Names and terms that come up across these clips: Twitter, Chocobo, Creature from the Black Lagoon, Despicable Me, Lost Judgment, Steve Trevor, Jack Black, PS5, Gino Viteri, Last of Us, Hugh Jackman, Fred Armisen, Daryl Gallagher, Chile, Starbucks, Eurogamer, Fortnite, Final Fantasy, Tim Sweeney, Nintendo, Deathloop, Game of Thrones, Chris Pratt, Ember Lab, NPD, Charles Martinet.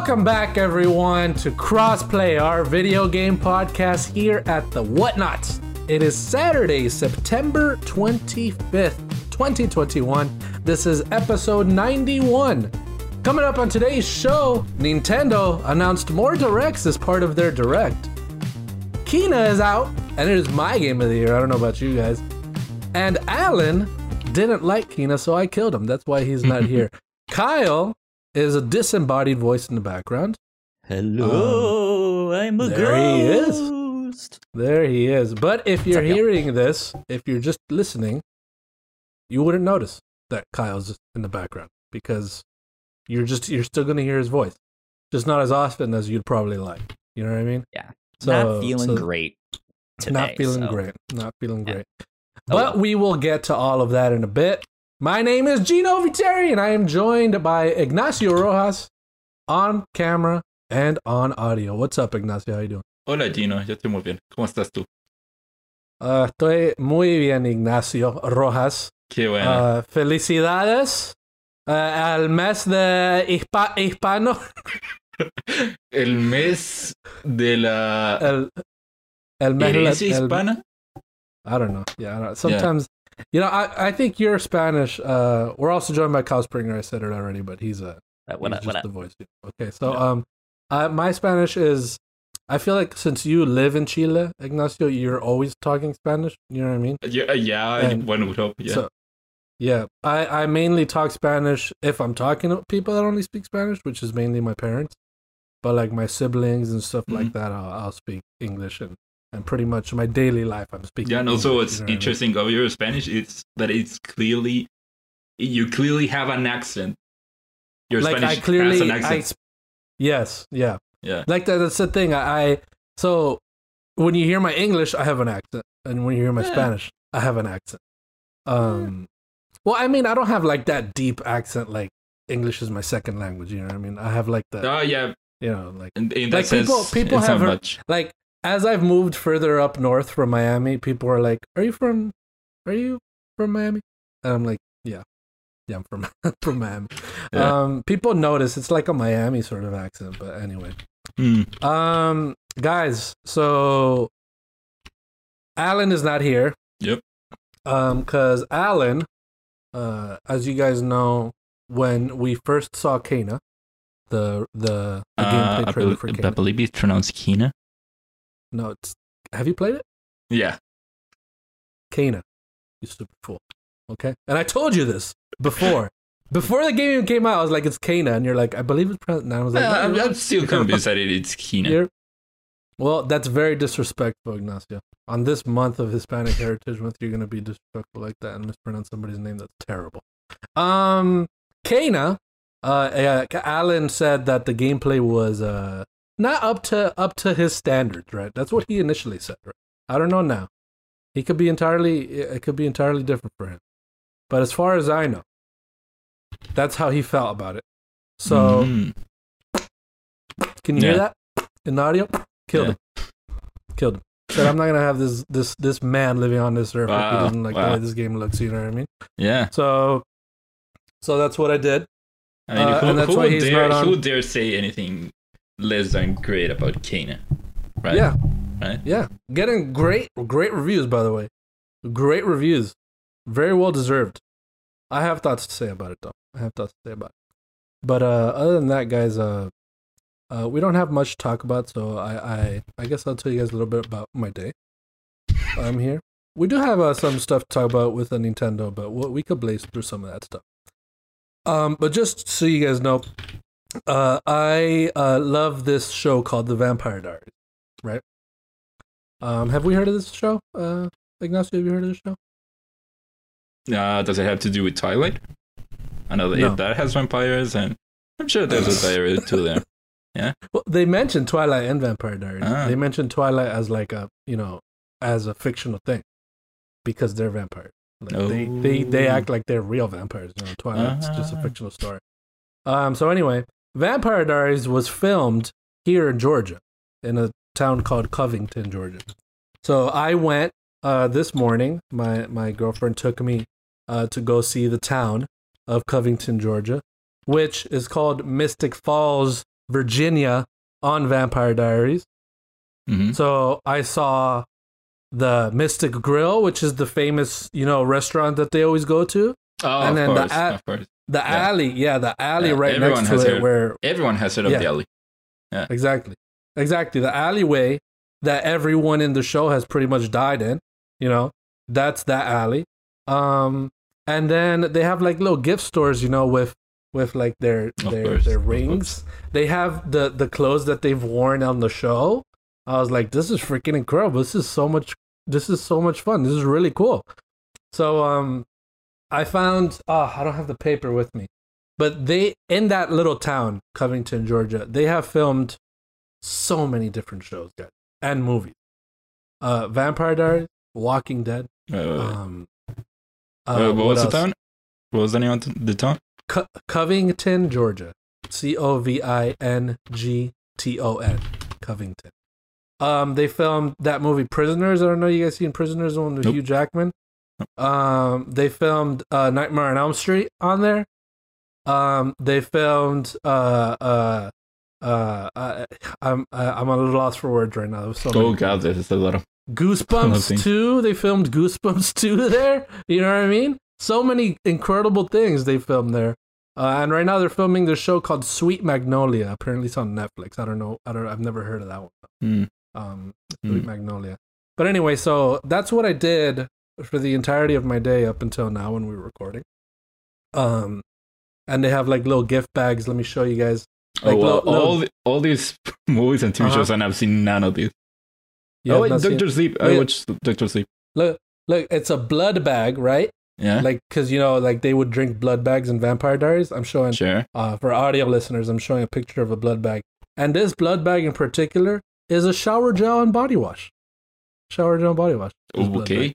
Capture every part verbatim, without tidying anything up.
Welcome back, everyone, to Crossplay, our video game podcast here at the Whatnauts. It is Saturday, September twenty-fifth, twenty twenty-one. This is episode ninety-one. Coming up on today's show, Nintendo announced more directs as part of their direct. Kena is out, and it is my game of the year. I don't know about you guys. And Alan didn't like Kena, so I killed him. That's why he's not here. Kyle is a disembodied voice in the background. Hello, um, I'm a there ghost. There he is. There he is. But if you're hearing this, if you're just listening, you wouldn't notice that Kyle's in the background because you're just you're still going to hear his voice, just not as often as you'd probably like. You know what I mean? Yeah. So not feeling so great today. Not feeling so. great. Not feeling yeah. great. But oh, well. we will get to all of that in a bit. My name is Gino Viteri, and I am joined by Ignacio Rojas on camera and on audio. What's up, Ignacio? How you doing? Hola, Gino. Yo estoy muy bien. ¿Cómo estás tú? Uh, estoy muy bien, Ignacio Rojas. Qué bueno. Uh, felicidades uh, al mes de hispa hispano. El mes de la... El, el mes herencia la, hispana? El... I don't know. Yeah, I don't know. Sometimes... Yeah. You know, I, I think you're Spanish. Uh, we're also joined by Kyle Springer. I said it already, but he's a uh, he's I, just I. the voice. Okay, so yeah. um, I, my Spanish is. I feel like since you live in Chile, Ignacio, you're always talking Spanish. You know what I mean? Yeah, yeah. One would hope. Yeah, so, yeah. I, I mainly talk Spanish if I'm talking to people that only speak Spanish, which is mainly my parents. But like my siblings and stuff mm-hmm. like that, I'll, I'll speak English and. And pretty much my daily life, I'm speaking. Yeah, and also English, what's you know interesting what I mean? Of your Spanish is that it's clearly, you clearly have an accent. Your like Spanish I clearly, has an accent. I, yes, yeah. yeah. Like that, that's the thing. I, I So when you hear my English, I have an accent. And when you hear my yeah. Spanish, I have an accent. Um, yeah. Well, I mean, I don't have like that deep accent like English is my second language, you know what I mean? I have like that. Oh, uh, yeah. You know, like, in, in like that people, sense, people have, her, like, as I've moved further up north from Miami, people are like, "Are you from? Are you from Miami?" And I'm like, "Yeah, yeah, I'm from from Miami." Yeah. Um, people notice it's like a Miami sort of accent, but anyway, mm. um, guys. So Alan is not here. Yep. Um, because Alan, uh, as you guys know, when we first saw Kena, the the, the uh, gameplay trailer I be- for Kena, I believe it's pronounced Kena. No, it's. Have you played it? Yeah. Kena, you stupid fool. Okay, and I told you this before. Before the game even came out, I was like, "It's Kena," and you're like, "I believe it's pronounced." And I was like, uh, no, I'm, I'm still convinced that it's Kena. You're... Well, that's very disrespectful, Ignacio. On this month of Hispanic Heritage Month, you're going to be disrespectful like that and mispronounce somebody's name. That's terrible. Um, Kena. Uh, uh, Alan said that the gameplay was uh. Not up to up to his standards, right? That's what he initially said. Right? I don't know now. He could be entirely it could be entirely different for him. But as far as I know, that's how he felt about it. So, mm-hmm. can you yeah. hear that in the audio? Killed yeah. him. Killed him. Said I'm not gonna have this this this man living on this earth. Wow. If he doesn't like wow. the way this game looks. You know what I mean? Yeah. So, so that's what I did. I mean, uh, who, and that's who why he's dare, not on. Who dare say anything less than great about Kena, right? Yeah, right. Yeah, getting great, great reviews. By the way, great reviews, very well deserved. I have thoughts to say about it, though. I have thoughts to say about it. But uh, other than that, guys, uh, uh, we don't have much to talk about. So I, I, I guess I'll tell you guys a little bit about my day. I'm here. We do have uh, some stuff to talk about with the Nintendo, but we'll, we could blaze through some of that stuff. Um, but just so you guys know. Uh, I uh, love this show called The Vampire Diaries, right? Um, have we heard of this show? Uh, Ignacio, have you heard of this show? Uh, does it have to do with Twilight? I know that, no. that has vampires, and I'm sure there's a diary to them. Yeah. Well, they mentioned Twilight and Vampire Diaries. Ah. They mentioned Twilight as like a, you know, as a fictional thing because they're vampires. Like oh. they, they they act like they're real vampires. You know, Twilight's uh-huh. just a fictional story. Um. So anyway. Vampire Diaries was filmed here in Georgia, in a town called Covington, Georgia. So I went uh, this morning. My my girlfriend took me uh, to go see the town of Covington, Georgia, which is called Mystic Falls, Virginia on Vampire Diaries. Mm-hmm. So I saw the Mystic Grill, which is the famous, you know, restaurant that they always go to. Oh, and of, then course, the a- of course. The yeah. alley. Yeah, the alley yeah, right next to it heard, where... Everyone has heard of yeah, the alley. Yeah, exactly. Exactly. The alleyway that everyone in the show has pretty much died in, you know, that's that alley. Um, and then they have like little gift stores, you know, with with like their their, course, their rings. They have the, the clothes that they've worn on the show. I was like, this is freaking incredible. This is so much. This is so much fun. This is really cool. So um, I found, oh, I don't have the paper with me, but they, in that little town, Covington, Georgia, they have filmed so many different shows, guys, and movies. Uh, Vampire Diaries, Walking Dead. Wait, wait, wait. Um, uh, wait, what was the town? What was the name of the town? Co- Covington, Georgia. C O V I N G T O N. Covington. Um, they filmed that movie Prisoners. I don't know you guys seen Prisoners, the one with nope. Hugh Jackman. Nope. Um, they filmed uh, Nightmare on Elm Street on there. Um, they filmed. Uh, uh, uh, uh, I'm uh, I'm at a loss for words right now. So oh god, there's a lot of Goosebumps two. They filmed Goosebumps two there. You know what I mean? So many incredible things they filmed there. Uh, and right now they're filming this show called Sweet Magnolia. Apparently it's on Netflix. I don't know. I don't. I've never heard of that one. Mm. Um, Sweet mm. Magnolia. But anyway, so that's what I did for the entirety of my day up until now when we were recording. Um, and they have like little gift bags. Let me show you guys. Like, oh, well, little, all little... The, all these movies and T V uh-huh. shows, and I've seen none of these. You oh, wait, Doctor seen... Sleep. I yeah. watched Doctor Sleep. Look, look, it's a blood bag, right? Yeah. Like, because, you know, like they would drink blood bags in Vampire Diaries. I'm showing, sure. uh, for audio listeners, I'm showing a picture of a blood bag. And this blood bag in particular is a shower gel and body wash. Shower gel and body wash. Oh, okay.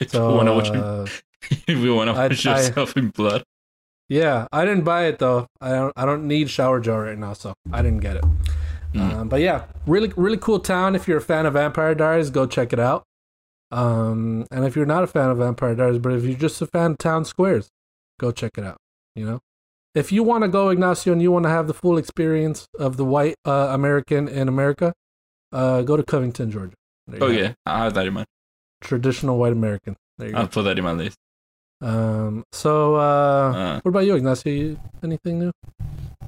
If so, you want to wash, you want to wash yourself I, in blood. Yeah, I didn't buy it though. I don't. I don't need shower gel right now, so I didn't get it. Mm. Um, but yeah, really, really cool town. If you're a fan of Vampire Diaries, go check it out. Um, and if you're not a fan of Vampire Diaries, but if you're just a fan of town squares, go check it out. You know. If you want to go, Ignacio, and you want to have the full experience of the white uh, American in America, uh, go to Covington, Georgia. Oh, yeah. I have that in mind. Traditional white American. There you I'll go. Put that in my list. Um, so, uh, uh, what about you, Ignacio? You, anything new?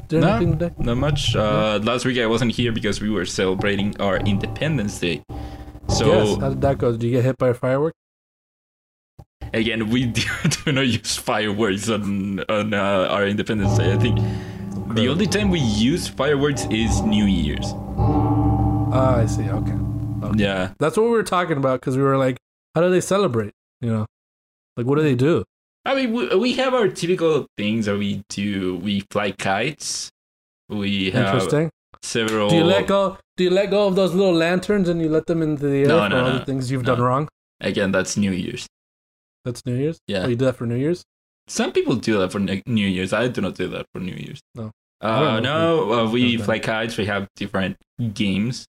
Did no, anything today? Not much. Uh, yeah. Last week I wasn't here because we were celebrating our Independence Day. So, yes, how did that go? Did you get hit by a firework? Again, we do not use fireworks on, on uh, our Independence Day. I think the only time we use fireworks is New Year's. Ah, I see. Okay. okay. Yeah. That's what we were talking about because we were like, how do they celebrate? You know, like, what do they do? I mean, we, we have our typical things that we do. We fly kites. We have Interesting. several. Do you let go? Do you let go of those little lanterns and you let them into the air no, for no, all no, the things you've no. done wrong? Again, that's New Year's. That's New Year's? Yeah. Oh, you do that for New Year's? Some people do that for New Year's. I do not do that for New Year's. No. Uh, no, uh, we fly kites. We have different games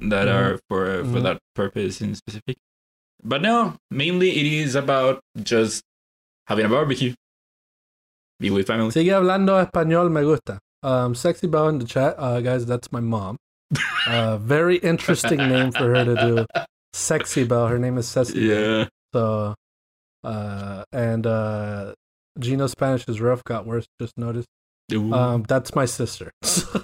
that mm-hmm. are for for mm-hmm. that purpose in specific. But no, mainly it is about just having a barbecue. Be with family. Sigue hablando español, me gusta. Um, Sexy Bow in the chat. Uh, guys, that's my mom. Uh, very interesting name for her to do. Sexy Bow. Her name is Ceci. Yeah. So, uh, and uh, Gino's Spanish is rough. Got worse. Just noticed. Um, that's my sister. So,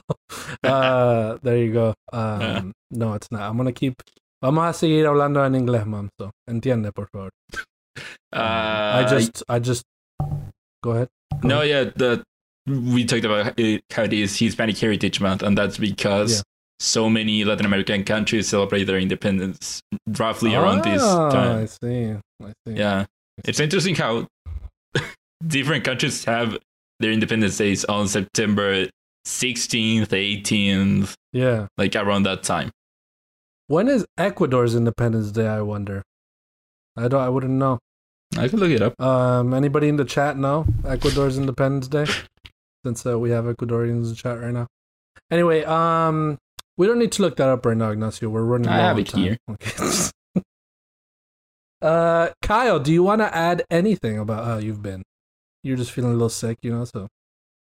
uh, there you go. Um, no, it's not. I'm gonna keep. Vamos a seguir hablando en inglés, mom. So entiende, por favor. Um, uh, I just, I just. Go ahead. Go no, ahead. yeah. The we talked about it, how it is Hispanic Heritage Month, and that's because yeah. so many Latin American countries celebrate their independence roughly oh, around this time. I see. I see. Yeah, I see. It's interesting how different countries have their Independence Days on September sixteenth, eighteenth. Yeah. Like around that time. When is Ecuador's Independence Day, I wonder? I don't I wouldn't know. I could look it up. Um anybody in the chat know Ecuador's Independence Day? Since uh, we have Ecuadorians in the chat right now. Anyway, um we don't need to look that up right now, Ignacio. We're running out of time. I have it here. Okay. uh Kyle, do you want to add anything about how you've been? You're just feeling a little sick, you know, so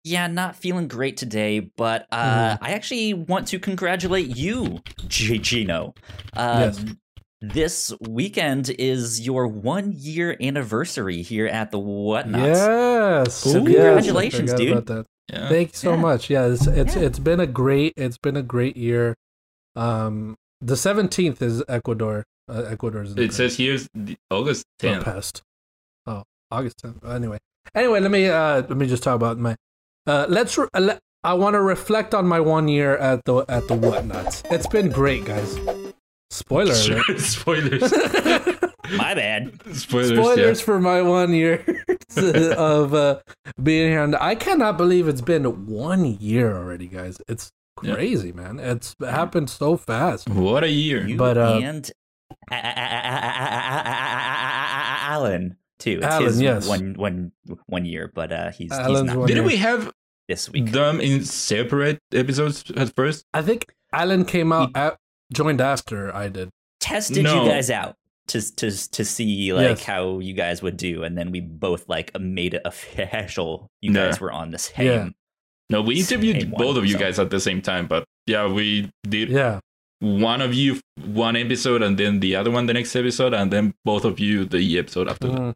Yeah, not feeling great today, but uh, mm. I actually want to congratulate you, Gino. Uh, yes. This weekend is your one-year anniversary here at the Whatnauts. Yes. So Ooh, congratulations, yes, dude. About that. Yeah. Thank you so yeah. much. Yeah, it's it's, yeah. it's been a great it's been a great year. Um, the seventeenth is Ecuador. Uh, Ecuador is. It right. says here's August tenth. Past. Oh, August tenth. Anyway, anyway, let me uh, let me just talk about my. Uh, let's. Re- le- I want to reflect on my one year at the at the Whatnauts. It's been great, guys. Spoiler alert. Sure, spoilers. My bad. Spoilers. Spoilers yeah. for my one year of uh, being here. And I cannot believe it's been one year already, guys. It's crazy, yeah. man. It's happened so fast. What a year! You but uh, and a- a- a- a- Alan. Too. It's Alan, his yes. one, one, one year, but uh, he's, he's not. Didn't we have this week. them in separate episodes at first? I think Alan came out, he, at, joined after I did. Tested no. you guys out to to to see like yes. how you guys would do, and then we both like made it official. You nah. guys were on the same. Yeah. No, we interviewed both of you guys at the same time, but yeah, we did. Yeah. One of you one episode, and then the other one the next episode, and then both of you the episode after mm. that.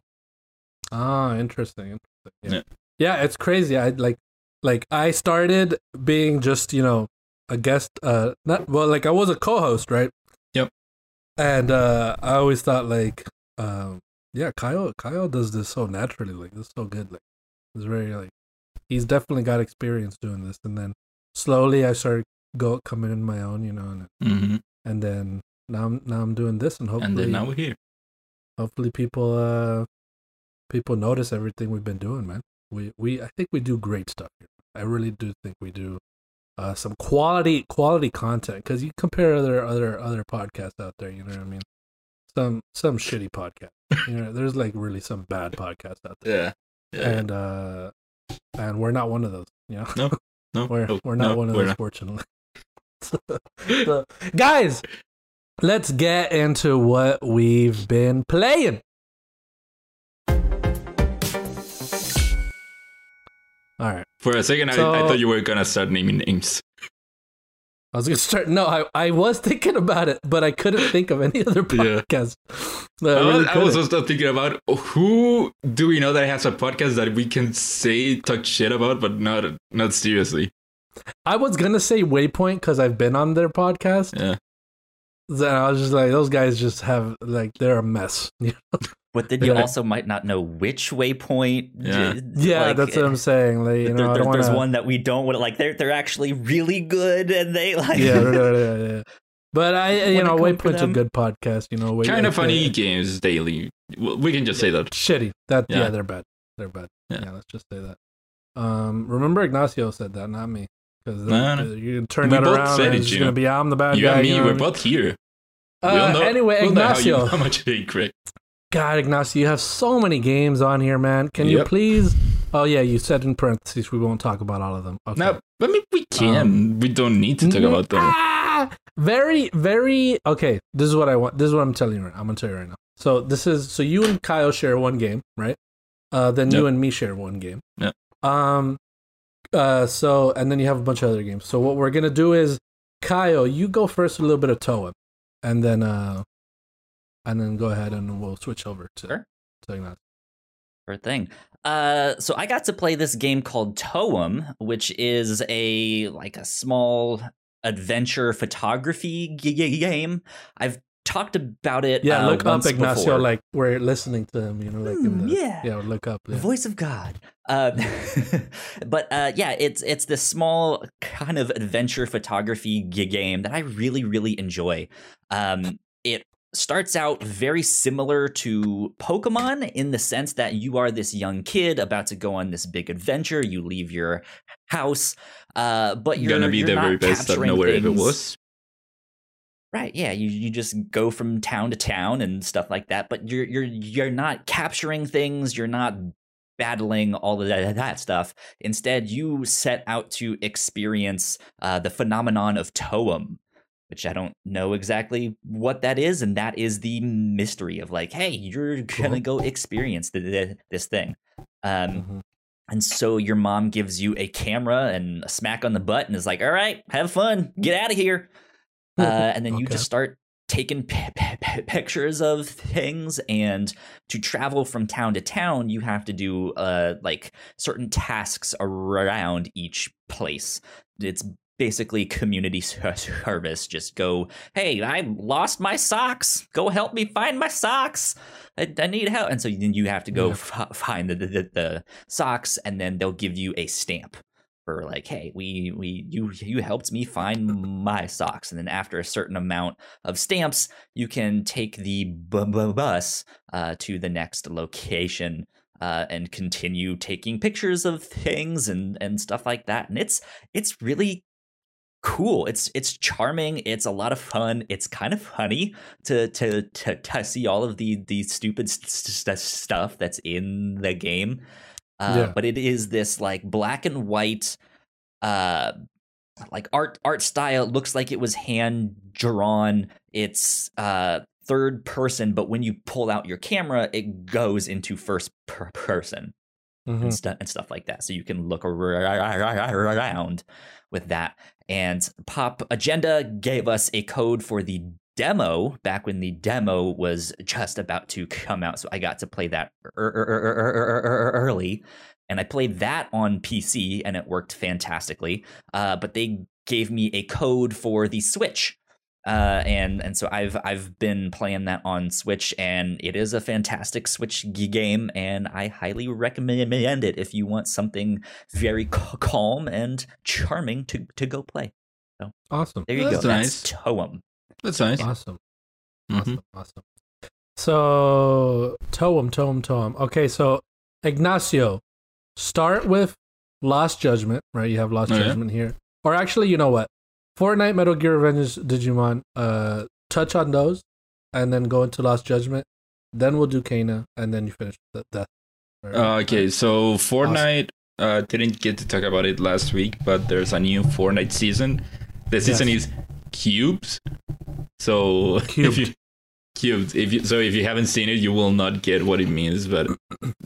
Ah, oh, interesting. interesting. Yeah. yeah, it's crazy. I like, like I started being just you know a guest. Uh, not well, like I was a co-host, right? Yep. And uh, I always thought like, um, yeah, Kyle, Kyle does this so naturally. Like, this is so good. Like, it's very like, he's definitely got experience doing this. And then slowly, I started go coming in my own, you know, and, mm-hmm. and then now I'm now I'm doing this, and hopefully, and then now we're here. Hopefully, people. Uh, People notice everything we've been doing, man. We we I think we do great stuff here. I really do think we do uh, some quality quality content, because you compare other other other podcasts out there. You know what I mean? Some some shitty podcast. You know, there's like really some bad podcasts out there. Yeah. yeah. And uh, and we're not one of those. You know? No. No. we're no, we're not no, one of those, not. fortunately. so, so, guys, let's get into what we've been playing. All right. For a second, so, I, I thought you were going to start naming names. I was going to start. No, I, I was thinking about it, but I couldn't think of any other podcast. Yeah. I, I, really was, I was also thinking about who do we know that has a podcast that we can say, talk shit about, but not not seriously. I was going to say Waypoint because I've been on their podcast. Yeah. Then I was just like, those guys just have, like, they're a mess. You know? But then you yeah. also might not know which Waypoint. Yeah, d- yeah like, that's what I'm saying. Like, you know, there, there, wanna... There's one that we don't want to like. They're they're actually really good, and they like. Yeah, yeah, yeah. yeah. But I, you know, Waypoint's a good podcast. You know, Waypoint, kind of funny uh, games daily. We can just yeah, say that shitty. That yeah. yeah, they're bad. They're bad. Yeah. yeah, let's just say that. Um, remember Ignacio said that, not me, because nah, nah. you can turn we that around. And it, it's gonna be I'm the bad you guy. And me, you and me, we're both here. Uh, we all know, anyway, we'll Ignacio, know how, you, how much they crack. God, Ignacio, you have so many games on here, man. Can yep. you please? Oh, yeah, you said in parentheses we won't talk about all of them. Okay. No, I mean, we can. Um, we don't need to talk n- about them. Ah, very, very. Okay, this is what I want. This is what I'm telling you right now. I'm going to tell you right now. So this is, so you and Kyle share one game, right? Uh, then yep. you and me share one game. Yeah. Um. Uh. So, and then you have a bunch of other games. So what we're going to do is, Kyle, you go first with a little bit of Toem, and then... uh. And then go ahead and we'll switch over to sure. saying that. Sure thing. Uh, so I got to play this game called Toem, which is a like a small adventure photography g- g- game. I've talked about it. Yeah, uh, look once up Ignacio. Before. Like we're listening to him, you know, like mm, in the, yeah, yeah, look up yeah. the voice of God. Uh, but uh, yeah, it's it's this small kind of adventure photography g- game that I really really enjoy. Um, it starts out very similar to Pokemon in the sense that you are this young kid about to go on this big adventure. You leave your house, uh, but you're gonna be the very best of nowhere if it was. Right? Yeah, you you just go from town to town and stuff like that. But you're you're you're not capturing things. You're not battling all of that, that stuff. Instead, you set out to experience uh, the phenomenon of Toem, which I don't know exactly what that is, and that is the mystery of like, hey, you're gonna go experience the, the, this thing. Um, mm-hmm. And so your mom gives you a camera and a smack on the butt and is like, all right, have fun. Get out of here. Uh, and then okay. you just start taking p- p- p- pictures of things. And to travel from town to town, you have to do uh, like certain tasks around each place. It's basically community service. Just go, hey, I lost my socks. Go help me find my socks. I, I need help. And so then you have to go yeah. f- find the, the the socks, and then they'll give you a stamp for like, hey, we we you you helped me find my socks. And then after a certain amount of stamps, you can take the b- b- bus uh, to the next location. Uh, and continue taking pictures of things and, and stuff like that. And it's it's really cool. It's it's charming. It's a lot of fun. It's kind of funny to to to, to see all of the the stupid st- st- stuff that's in the game. Uh, yeah. But it is this like black and white, uh, like art art style. It looks like it was hand drawn. It's uh. third person, but when you pull out your camera, it goes into first per- person mm-hmm. and, stu- and stuff like that. So you can look around with that. And Pop Agenda gave us a code for the demo back when the demo was just about to come out. So I got to play that early, and I played that on P C, and it worked fantastically. Uh, but they gave me a code for the Switch. Uh, and and so I've I've been playing that on Switch, and it is a fantastic Switch game, and I highly recommend it if you want something very calm and charming to, to go play. So, awesome. There you That's go. Nice. That's Toem. That's nice. Awesome. Mm-hmm. Awesome. Awesome. So Toem, Toem, Toem. Okay, so Ignacio, start with Lost Judgment, right? You have Lost oh, Judgment yeah. here. Or actually, you know what? Fortnite, Metal Gear Revengeance, Digimon, uh, touch on those, and then go into Lost Judgment. Then we'll do Kena, and then you finish the death. Uh, okay, so Fortnite, awesome. uh, didn't get to talk about it last week, but there's a new Fortnite season. The season yes. is Cubes. So cubed. If you, cubed. If you, so if you haven't seen it, you will not get what it means. But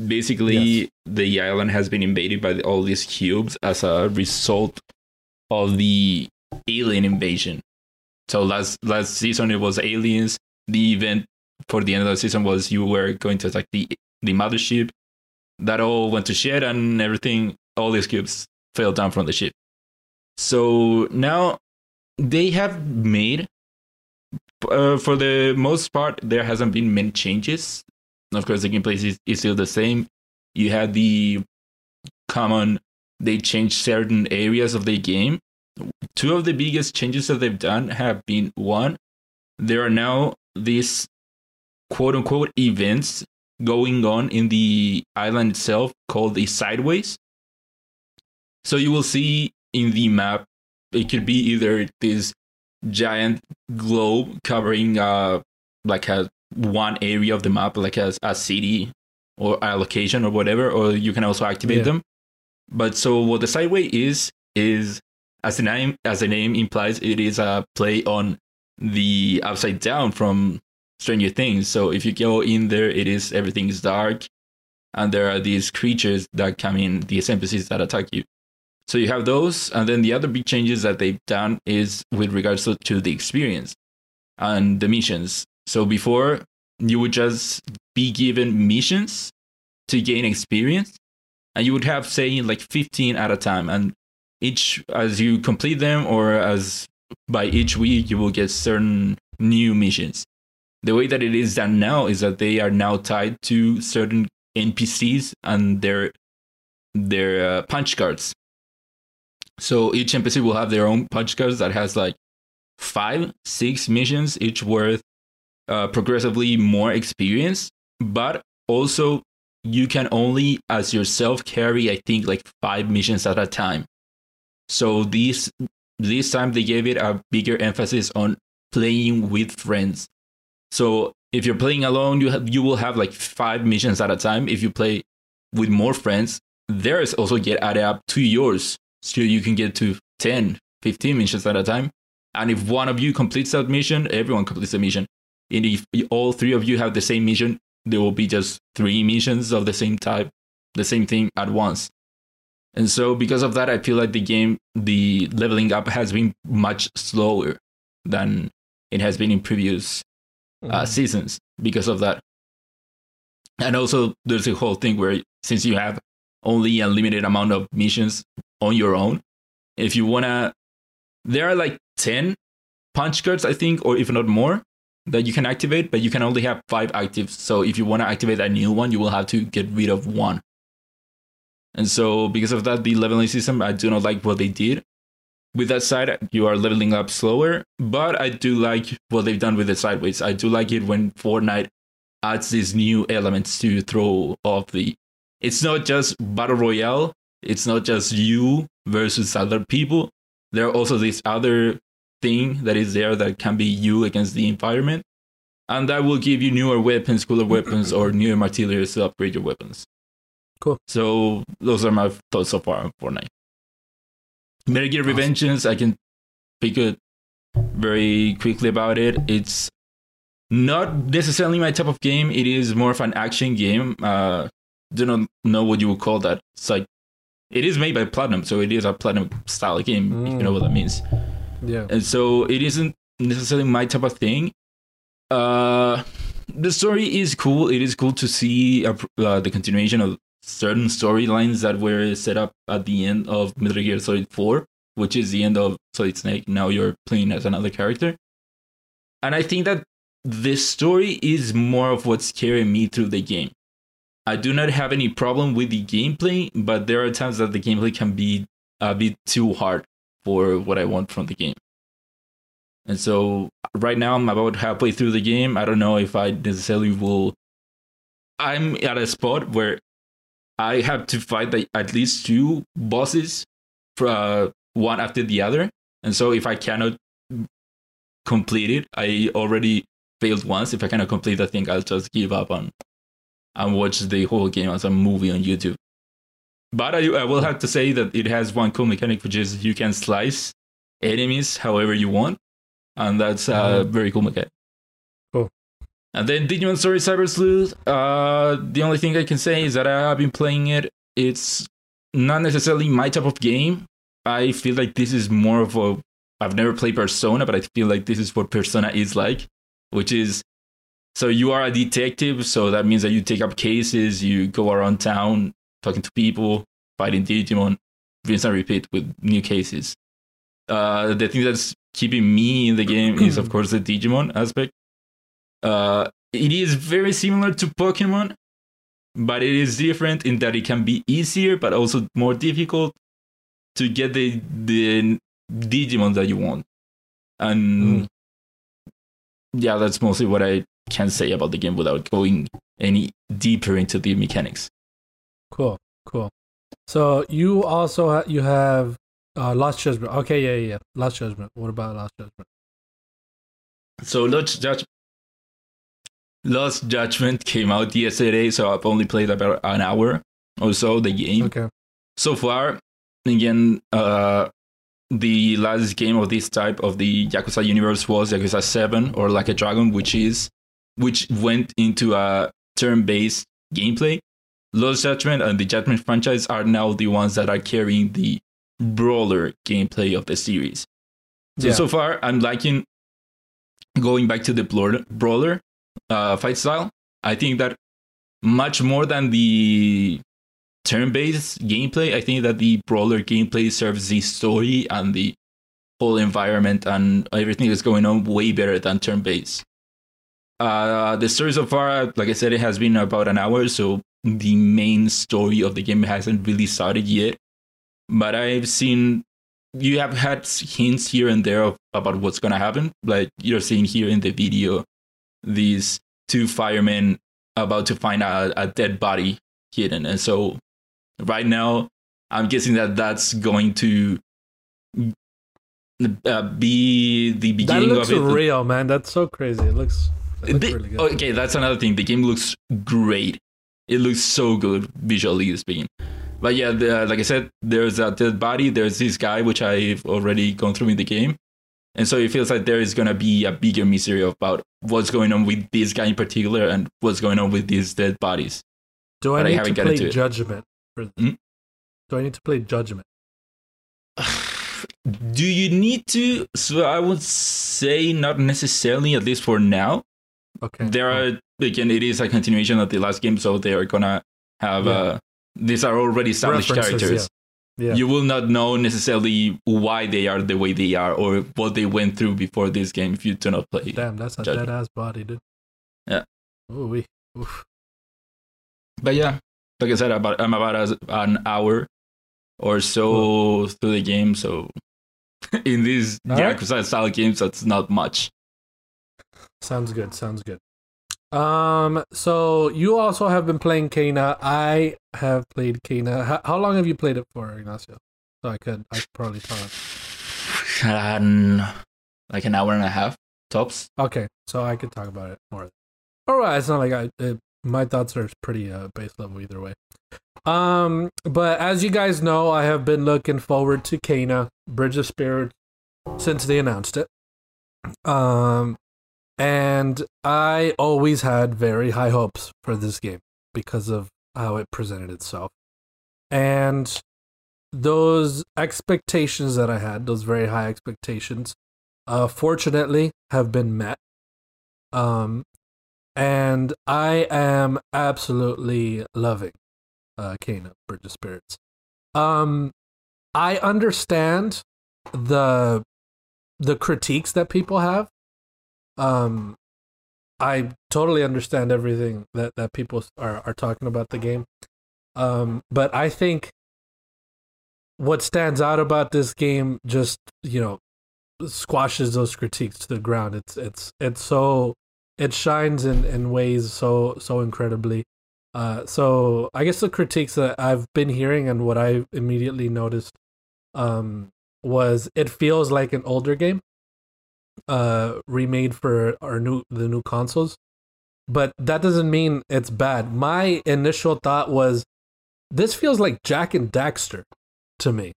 basically, yes. the island has been invaded by all these cubes as a result of the alien invasion. So last last season it was aliens. The event for the end of the season was you were going to attack the the mothership. That all went to shit, and everything, all these cubes fell down from the ship. So now they have made uh, for the most part there hasn't been many changes. Of course the gameplay is, is still the same. You had the common, they changed certain areas of the game. Two of the biggest changes that they've done have been, one, there are now these quote-unquote events going on in the island itself called the sideways. So you will see in the map, it could be either this giant globe covering uh, like a, one area of the map, like a, a city or a location or whatever, or you can also activate yeah. them. But so what the sideway is, is... As the name as the name implies, it is a play on the upside down from Stranger Things. So if you go in there, it is everything is dark, and there are these creatures that come in, these N P Cs that attack you. So you have those, and then the other big changes that they've done is with regards to, to the experience and the missions. So before, you would just be given missions to gain experience, and you would have, say, like fifteen at a time, and each, as you complete them, or as by each week, you will get certain new missions. The way that it is done now is that they are now tied to certain N P Cs and their their uh, punch cards. So each N P C will have their own punch cards that has like five, six missions, each worth uh, progressively more experience. But also, you can only, as yourself, carry, I think, like five missions at a time. So this this time they gave it a bigger emphasis on playing with friends. So if you're playing alone, you have, you will have like five missions at a time. If you play with more friends, theirs also get added up to yours. So you can get to ten, fifteen missions at a time. And if one of you completes that mission, everyone completes the mission. And if all three of you have the same mission, there will be just three missions of the same type, the same thing at once. And so because of that, I feel like the game, the leveling up has been much slower than it has been in previous mm-hmm. uh, seasons because of that. And also there's a whole thing where since you have only a limited amount of missions on your own, if you want to, there are like ten punch cards, I think, or if not more, that you can activate, but you can only have five active. So if you want to activate a new one, you will have to get rid of one. And so because of that, the leveling system, I do not like what they did. With that side, you are leveling up slower, but I do like what they've done with the sideways. I do like it when Fortnite adds these new elements to throw off the... It's not just Battle Royale. It's not just you versus other people. There are also this other thing that is there that can be you against the environment. And that will give you newer weapons, cooler weapons, or newer materials to upgrade your weapons. Cool. So those are my thoughts so far on Fortnite. Metal Gear awesome. Revengeance, I can pick it very quickly about it. It's not necessarily my type of game. It is more of an action game. Uh, do not know what you would call that. It's like, it is made by Platinum, so it is a Platinum-style game, mm. if you know what that means. Yeah. And so it isn't necessarily my type of thing. Uh, the story is cool. It is cool to see a, uh, the continuation of certain storylines that were set up at the end of Metal Gear Solid four, which is the end of Solid Snake. Now you're playing as another character. And I think that this story is more of what's carrying me through the game. I do not have any problem with the gameplay, but there are times that the gameplay can be a bit too hard for what I want from the game. And so right now I'm about halfway through the game. I don't know if I necessarily will... I'm at a spot where I have to fight the, at least two bosses, for, uh, one after the other. And so if I cannot complete it, I already failed once. If I cannot complete that thing, I'll just give up on and watch the whole game as a movie on YouTube. But I, I will have to say that it has one cool mechanic, which is you can slice enemies however you want. And that's a uh, very cool mechanic. Cool. And then Digimon Story Cyber Sleuth. Uh, the only thing I can say is that I have been playing it. It's not necessarily my type of game. I feel like this is more of a... I've never played Persona, but I feel like this is what Persona is like, which is... So you are a detective, so that means that you take up cases, you go around town, talking to people, fighting Digimon, rinse and repeat with new cases. Uh, the thing that's keeping me in the game is, of course, the Digimon aspect. Uh, it is very similar to Pokemon, but it is different in that it can be easier, but also more difficult to get the, the Digimon that you want. And mm. yeah, that's mostly what I can say about the game without going any deeper into the mechanics. Cool, cool. So you also ha- you have uh, Lost Judgment. Okay, yeah, yeah, yeah. Lost Judgment. What about Lost Judgment? So Lost Judgment, Lost Judgment came out yesterday, so I've only played about an hour or so the game. Okay. So far, again, uh, the last game of this type of the Yakuza universe was Yakuza seven or Like a Dragon, which is which went into a turn-based gameplay. Lost Judgment and the Judgment franchise are now the ones that are carrying the brawler gameplay of the series. So, yeah. so far, I'm liking going back to the brawler uh, fight style. I think that much more than the turn-based gameplay, I think that the brawler gameplay serves the story and the whole environment and everything that's going on way better than turn-based. Uh, the story so far, like I said, it has been about an hour, so the main story of the game hasn't really started yet. But I've seen, you have had hints here and there of, about what's going to happen. Like you're seeing here in the video, these two firemen about to find a, a dead body hidden. And so right now, I'm guessing that that's going to uh, be the beginning of it. That looks real, man. That's so crazy. It looks... The, really okay, that's another thing. The game looks great. It looks so good, visually speaking. But yeah, the, like I said, there's a dead body. There's this guy, which I've already gone through in the game. And so it feels like there is going to be a bigger mystery about what's going on with this guy in particular and what's going on with these dead bodies. Do I but need I haven't to play Judgment? For hmm? Do I need to play Judgment? Do you need to? So I would say not necessarily, at least for now. Okay. There are, again, it is a continuation of the last game, so they are gonna have yeah. uh, these are already established references, characters. Yeah. Yeah. You will not know necessarily why they are the way they are or what they went through before this game if you do not play. Damn, that's a dead ass body, dude. Yeah. Ooh, oof. But yeah, like I said, about I'm about an hour or so Whoa. through the game, so in these Yakuza style games, that's not much. Sounds good. Sounds good. Um. So you also have been playing Kena. I have played Kena. How, how long have you played it for, Ignacio? So I could, I could probably tell it. Um, like an hour and a half tops. Okay, so I could talk about it more. All right. It's not like I. It, my thoughts are pretty uh, base level either way. Um. But as you guys know, I have been looking forward to Kena Bridge of Spirit since they announced it. Um. And I always had very high hopes for this game because of how it presented itself. And those expectations that I had, those very high expectations, uh, fortunately have been met. Um, and I am absolutely loving uh, Kena, Bridge of Spirits. Um, I understand the the critiques that people have. Um, I totally understand everything that, that people are, are talking about the game. Um, but I think what stands out about this game just, you know, squashes those critiques to the ground. It's, it's, it's so, it shines in, in ways so, so incredibly. Uh, so I guess the critiques that I've been hearing and what I immediately noticed, um, was it feels like an older game. Uh, remade for our new the new consoles, but that doesn't mean it's bad. My initial thought was, this feels like Jack and Daxter to me.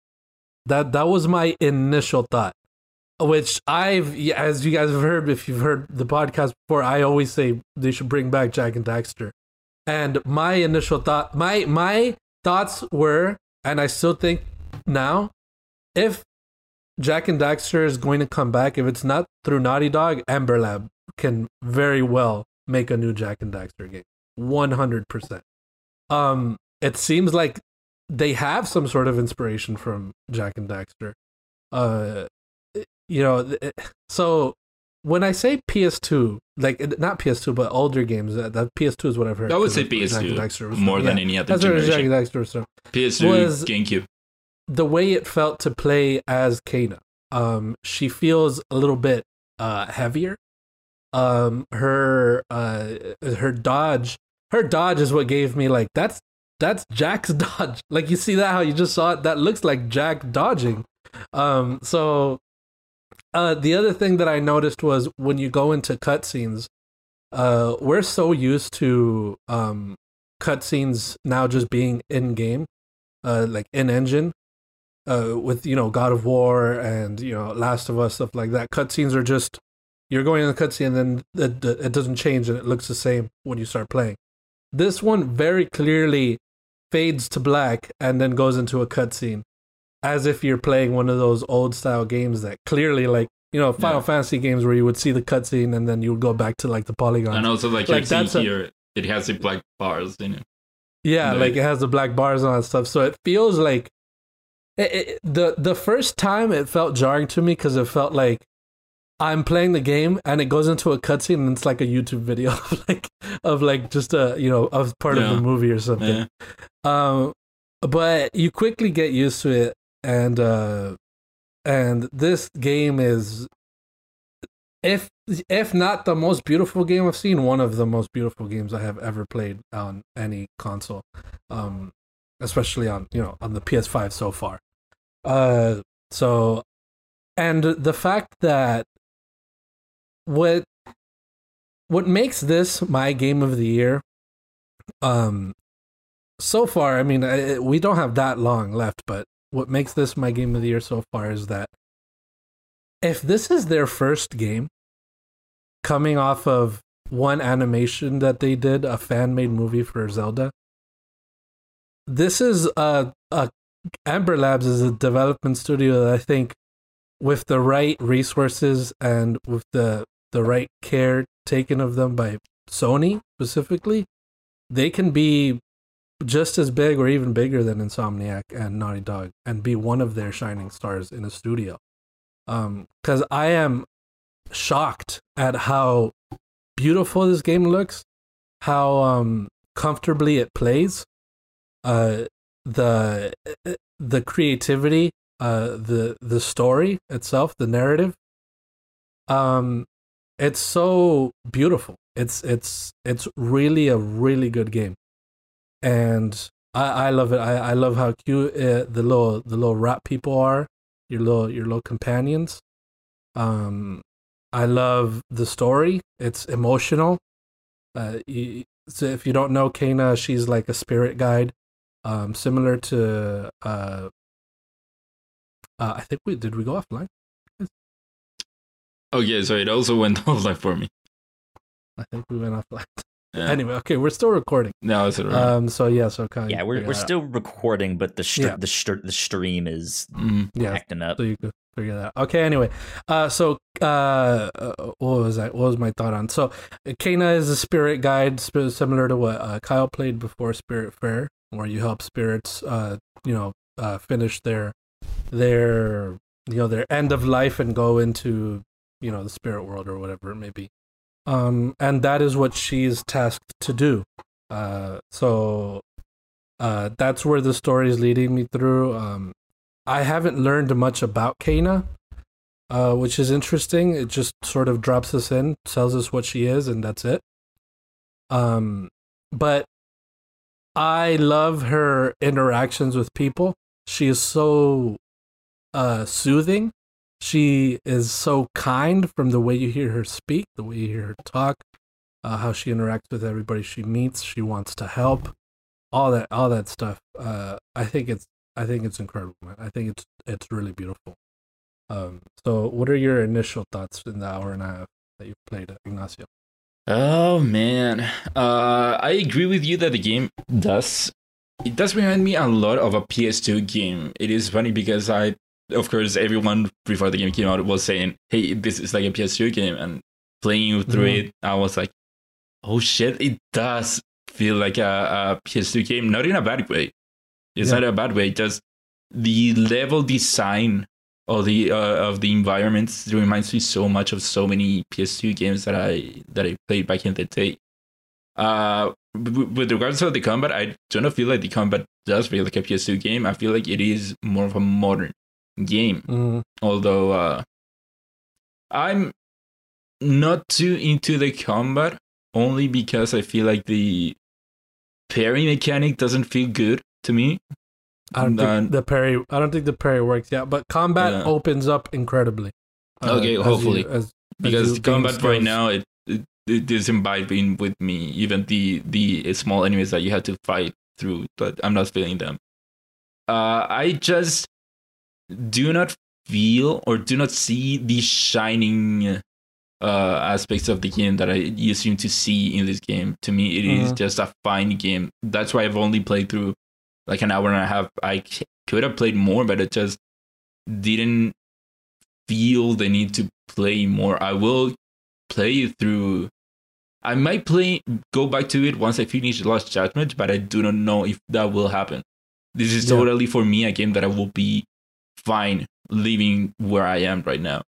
That that was my initial thought, which I've, as you guys have heard, if you've heard the podcast before, I always say they should bring back Jack and Daxter. And my initial thought, my my thoughts were, and I still think now, if Jack and Daxter is going to come back. If it's not through Naughty Dog, Ember Lab can very well make a new Jack and Daxter game. one hundred percent. Um, it seems like they have some sort of inspiration from Jack and Daxter. Uh, you know, so when I say P S two, like not P S two, but older games, that, that P S two is what I've heard. I would say P S two more than yeah, any other generation. Jack and Daxter P S two, was, GameCube. The way it felt to play as Kena, um, she feels a little bit uh, heavier. Um, her uh, her dodge, her dodge is what gave me like that's that's Jack's dodge. Like you see that how you just saw it, that looks like Jack dodging. Um, so uh, the other thing that I noticed was when you go into cutscenes, uh, we're so used to um, cutscenes now just being in game, uh, like in engine. Uh, with, you know, God of War and, you know, Last of Us, stuff like that. Cutscenes are just, you're going in the cutscene and then it, it doesn't change and it looks the same when you start playing. This one very clearly fades to black and then goes into a cutscene as if you're playing one of those old style games that clearly, like, you know, Final yeah. Fantasy games where you would see the cutscene and then you would go back to, like, the polygon. And also, like, like you see here, a, it has the black bars in it. Yeah, the, like, it has the black bars on and stuff. So it feels like It, it, the the first time it felt jarring to me because it felt like I'm playing the game and it goes into a cutscene and it's like a YouTube video of like of like just a you know of part yeah. of the movie or something. Yeah. Um, but you quickly get used to it and uh, and this game is if if not the most beautiful game I've seen, one of the most beautiful games I have ever played on any console. Um, especially on, you know, on the P S five so far. Uh, so, and the fact that what, what makes this my game of the year, um, so far, I mean, I, we don't have that long left, but what makes this my game of the year so far is that if this is their first game coming off of one animation that they did, a fan-made movie for Zelda, this is a, a Ember Labs is a development studio that I think with the right resources and with the the right care taken of them by Sony specifically, they can be just as big or even bigger than Insomniac and Naughty Dog and be one of their shining stars in a studio. Um, 'cause I am shocked at how beautiful this game looks, how um, comfortably it plays, uh, the the creativity, uh, the the story itself, the narrative. Um, it's so beautiful. It's it's it's really a really good game, and I, I love it. I, I love how cute uh, the little the little rat people are, your little your little companions. Um, I love the story. It's emotional. Uh, you, so if you don't know Kena, she's like a spirit guide, um, similar to. Uh, uh, I think we did we go offline. Oh yeah, so it also went offline for me. I think we went offline. Yeah. Anyway, okay, we're still recording. No, it's all right. Um, so yeah, so kind yeah, we're we're still out. recording, but the str- yeah. the str- the stream is mm, yeah, acting up. So you could figure that out. Okay, anyway, uh, so uh, what was I? What was my thought on? So Kena is a spirit guide, similar to what uh, Kyle played before, Spirit Fair, where you help spirits, uh, you know, uh, finish their their you know their end of life and go into you know the spirit world or whatever it may be. Um, and that is what she is tasked to do. Uh, so uh, that's where the story is leading me through. Um, I haven't learned much about Kena, uh, which is interesting. It just sort of drops us in, tells us what she is, and that's it. Um, but I love her interactions with people. She is so uh, soothing. She is so kind from the way you hear her speak, the way you hear her talk, uh, how she interacts with everybody she meets. She wants to help, all that, all that stuff. Uh, I think it's, I think it's incredible, man. I think it's, it's really beautiful. Um, so, what are your initial thoughts in the hour and a half that you've played, Ignacio? Oh man, uh, I agree with you that the game does. It does remind me a lot of a P S two game. It is funny because I. Of course, everyone before the game came out was saying, hey, this is like a P S two game. And playing through mm-hmm. it, I was like, oh shit, it does feel like a, a P S two game. Not in a bad way. It's yeah. not a bad way. Just the level design of the uh, of the environments reminds me so much of so many P S two games that I that I played back in the day. Uh, with regards to the combat, I don't feel like the combat does feel like a P S two game. I feel like it is more of a modern game. Mm. Although uh, I'm not too into the combat, only because I feel like the parry mechanic doesn't feel good to me. I don't and, think the parry. I don't think the parry works. Yeah, but combat yeah. opens up incredibly. Uh, okay, hopefully, as you, as, as because the combat skills. right now it, it it isn't vibing with me. Even the the small enemies that you have to fight through, but I'm not feeling them. Uh, I just. do not feel or do not see the shining uh, aspects of the game that I used to see in this game. To me, it mm-hmm. is just a fine game. That's why I've only played through like an hour and a half. I could have played more, but it just didn't feel the need to play more. I will play through. I might play go back to it once I finish Lost Judgment, but I do not know if that will happen. This is yeah. totally for me a game that I will be fine leaving where I am right now.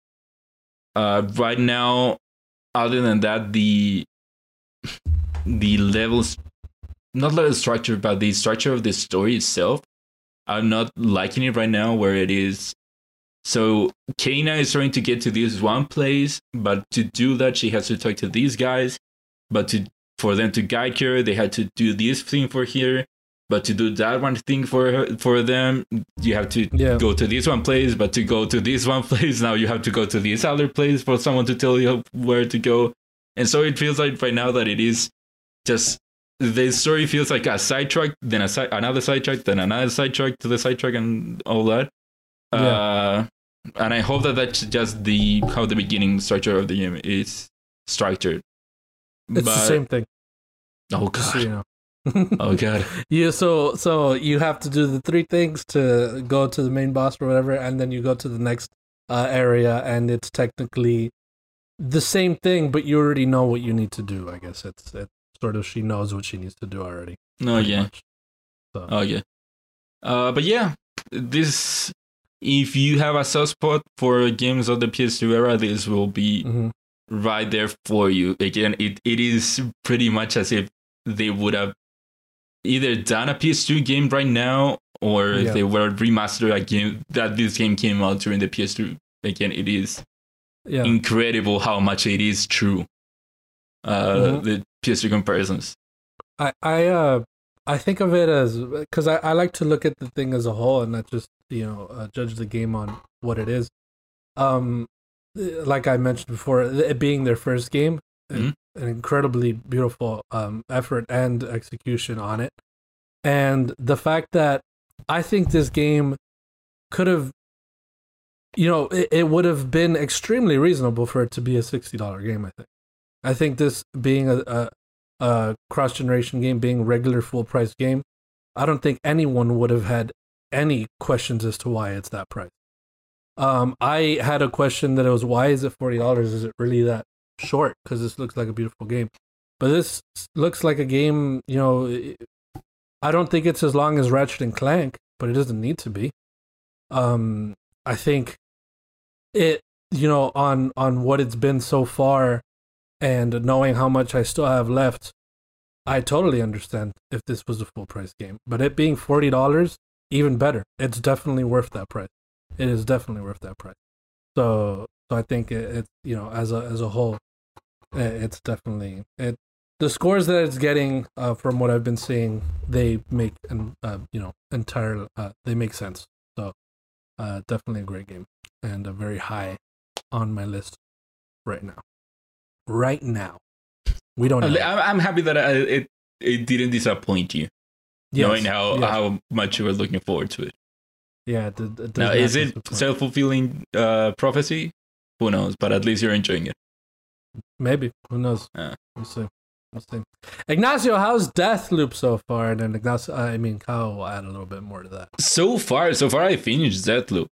Uh, right now, other than that, the the levels, not level structure, but the structure of the story itself, I'm not liking it right now. Where it is, so Kena is trying to get to this one place, but to do that, she has to talk to these guys. But to for them to guide her, they had to do this thing for her. But to do that one thing for her, for them, you have to yeah. go to this one place. But to go to this one place, now you have to go to this other place for someone to tell you where to go. And so it feels like right now that it is just the story feels like a sidetrack, then a si- another sidetrack, then another sidetrack to the sidetrack and all that. Yeah. Uh, and I hope that that's just the how the beginning structure of the game is structured. It's but, the same thing. Oh, God. Just so you know. Oh god. Yeah, so so you have to do the three things to go to the main boss or whatever, and then you go to the next uh, area, and it's technically the same thing, but you already know what you need to do. I guess it's it's sort of, she knows what she needs to do already. Oh yeah. So. Oh yeah. Uh, but yeah, this, if you have a soft spot for games of the P S two era, this will be mm-hmm. right there for you. Again, it, it is pretty much as if they would have either done a P S two game right now, or yeah. they would have remastered a game that this game came out during the P S two. Again, it is yeah. incredible how much it is true. Uh, mm-hmm. The P S two comparisons. I, I, uh, I think of it as, because I, I like to look at the thing as a whole and not just, you know, uh, judge the game on what it is. Um, like I mentioned before, it being their first game, mm-hmm. an incredibly beautiful um, effort and execution on it. And the fact that I think this game could have, you know, it, it would have been extremely reasonable for it to be a sixty dollars game, I think. I think this being a, a Uh, cross-generation game, being regular full-price game, I don't think anyone would have had any questions as to why it's that price. Um, I had a question that it was, why is it forty dollars? Is it really that short? Because this looks like a beautiful game. But this looks like a game, you know, I don't think it's as long as Ratchet and Clank, but it doesn't need to be. Um, I think it, you know, on on what it's been so far, and knowing how much I still have left, I totally understand if this was a full-price game. But it being forty dollars, even better. It's definitely worth that price. It is definitely worth that price. So, so I think it, it, you know, as a as a whole, it, it's definitely it. The scores that it's getting, uh, from what I've been seeing, they make an uh, you know entire uh, they make sense. So, uh, definitely a great game and a very high on my list right now. Right now, we don't. Know. I'm happy that I, it it didn't disappoint you, yes, knowing how, yes. how much you were looking forward to it. Yeah. It, it now, is it self-fulfilling uh, prophecy? Who knows? But at least you're enjoying it. Maybe. Who knows? Uh. We'll see. We'll see. Ignacio, how's Deathloop so far? And then Ignacio, I mean, Kyle will add a little bit more to that. So far, so far, I finished Deathloop.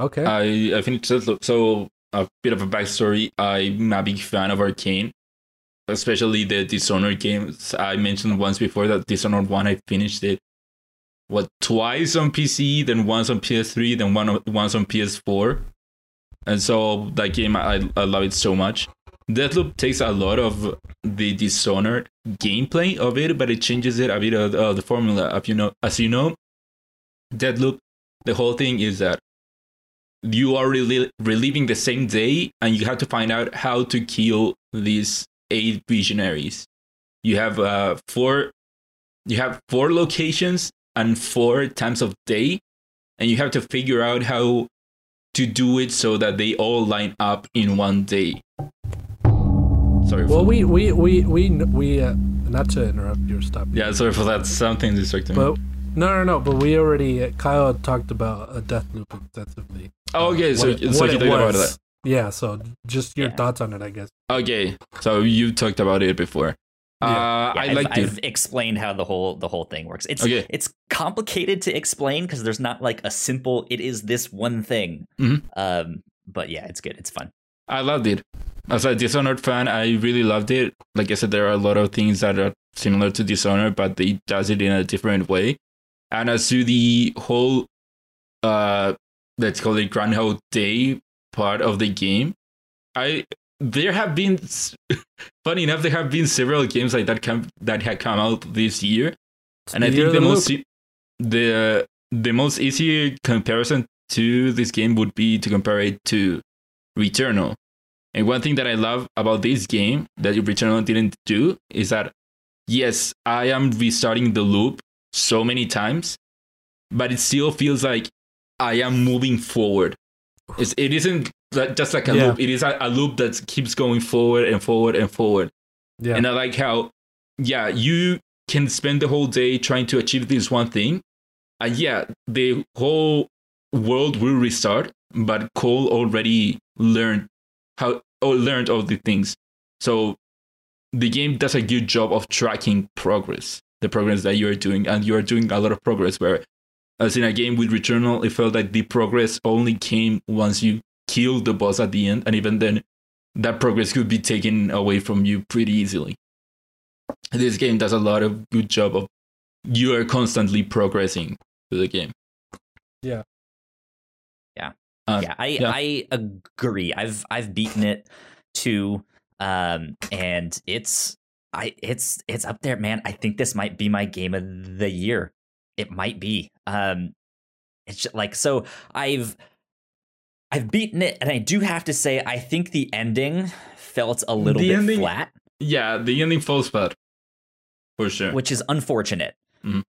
Okay. I I finished Deathloop. So. A bit of a backstory, I'm a big fan of Arcane, especially the Dishonored games. I mentioned once before that Dishonored one, I finished it, what, twice on P C, then once on P S three, then one once on P S four. And so that game, I, I love it so much. Deathloop takes a lot of the Dishonored gameplay of it, but it changes it a bit of uh, the formula. If you know, as you know, Deathloop, the whole thing is that you are rel- reliving the same day, and you have to find out how to kill these eight visionaries. You have uh, four, you have four locations and four times of day, and you have to figure out how to do it so that they all line up in one day. Sorry. Well, for we, we we we we uh, not to interrupt your stop. Yeah, sorry for that. Something distracting. But- No, no, no, but we already, uh, Kyle talked about uh, Deathloop extensively. Oh, okay, so, it, so you talked about that. Yeah, so just your yeah. thoughts on it, I guess. Okay, so you talked about it before. Yeah. Uh, yeah, I I've, liked it. I've explained how the whole the whole thing works. It's okay. It's complicated to explain because there's not like a simple, it is this one thing. Mm-hmm. Um, but yeah, it's good, it's fun. I loved it. As a Dishonored fan, I really loved it. Like I said, there are a lot of things that are similar to Dishonored, but it does it in a different way. And as to the whole, uh, let's call it Groundhog Day part of the game, I there have been, funny enough, there have been several games like that come, that had come out this year, it's and I think the most look. the the most easier comparison to this game would be to compare it to Returnal. And one thing that I love about this game that Returnal didn't do is that yes, I am restarting the loop so many times, but it still feels like I am moving forward. It's, it isn't just like a yeah. loop. It is a, a loop that keeps going forward and forward and forward. Yeah. And I like how, yeah, you can spend the whole day trying to achieve this one thing. And yeah, the whole world will restart, but Cole already learned how or learned all the things. So the game does a good job of tracking progress. the progress that you are doing, and you are doing a lot of progress. Where, as in a game with Returnal, it felt like the progress only came once you killed the boss at the end, and even then, that progress could be taken away from you pretty easily. This game does a lot of good job of you are constantly progressing through the game. Yeah. Yeah. Uh, yeah, I, yeah. I agree. I've I've beaten it too, um, and it's I it's it's up there, man. I think this might be my game of the year. It might be. Um, it's just like so. I've I've beaten it, and I do have to say, I think the ending felt a little the bit ending, flat. Yeah, the ending falls flat for sure, which is unfortunate. Mm-hmm.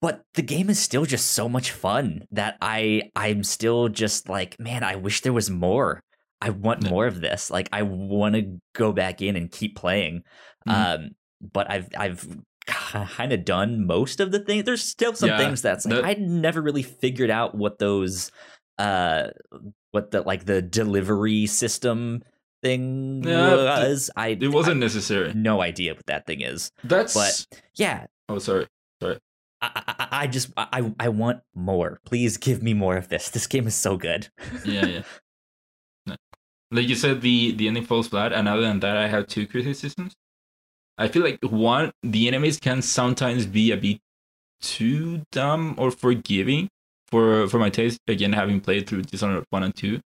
But the game is still just so much fun that I I'm still just like, man, I wish there was more. I want more of this. Like, I want to go back in and keep playing. Mm-hmm. Um, but I've I've kind of done most of the things. There's still some yeah, things that's like that... I never really figured out what those uh what the like the delivery system thing yeah, was. It, I it wasn't I, necessary. No idea what that thing is. That's but yeah. Oh, sorry, sorry. I, I, I just I I want more. Please give me more of this. This game is so good. yeah, yeah. No. Like you said, the, the ending falls flat, and other than that, I have two criticisms. I feel like one, the enemies can sometimes be a bit too dumb or forgiving for for my taste. Again, having played through Dishonored one and two,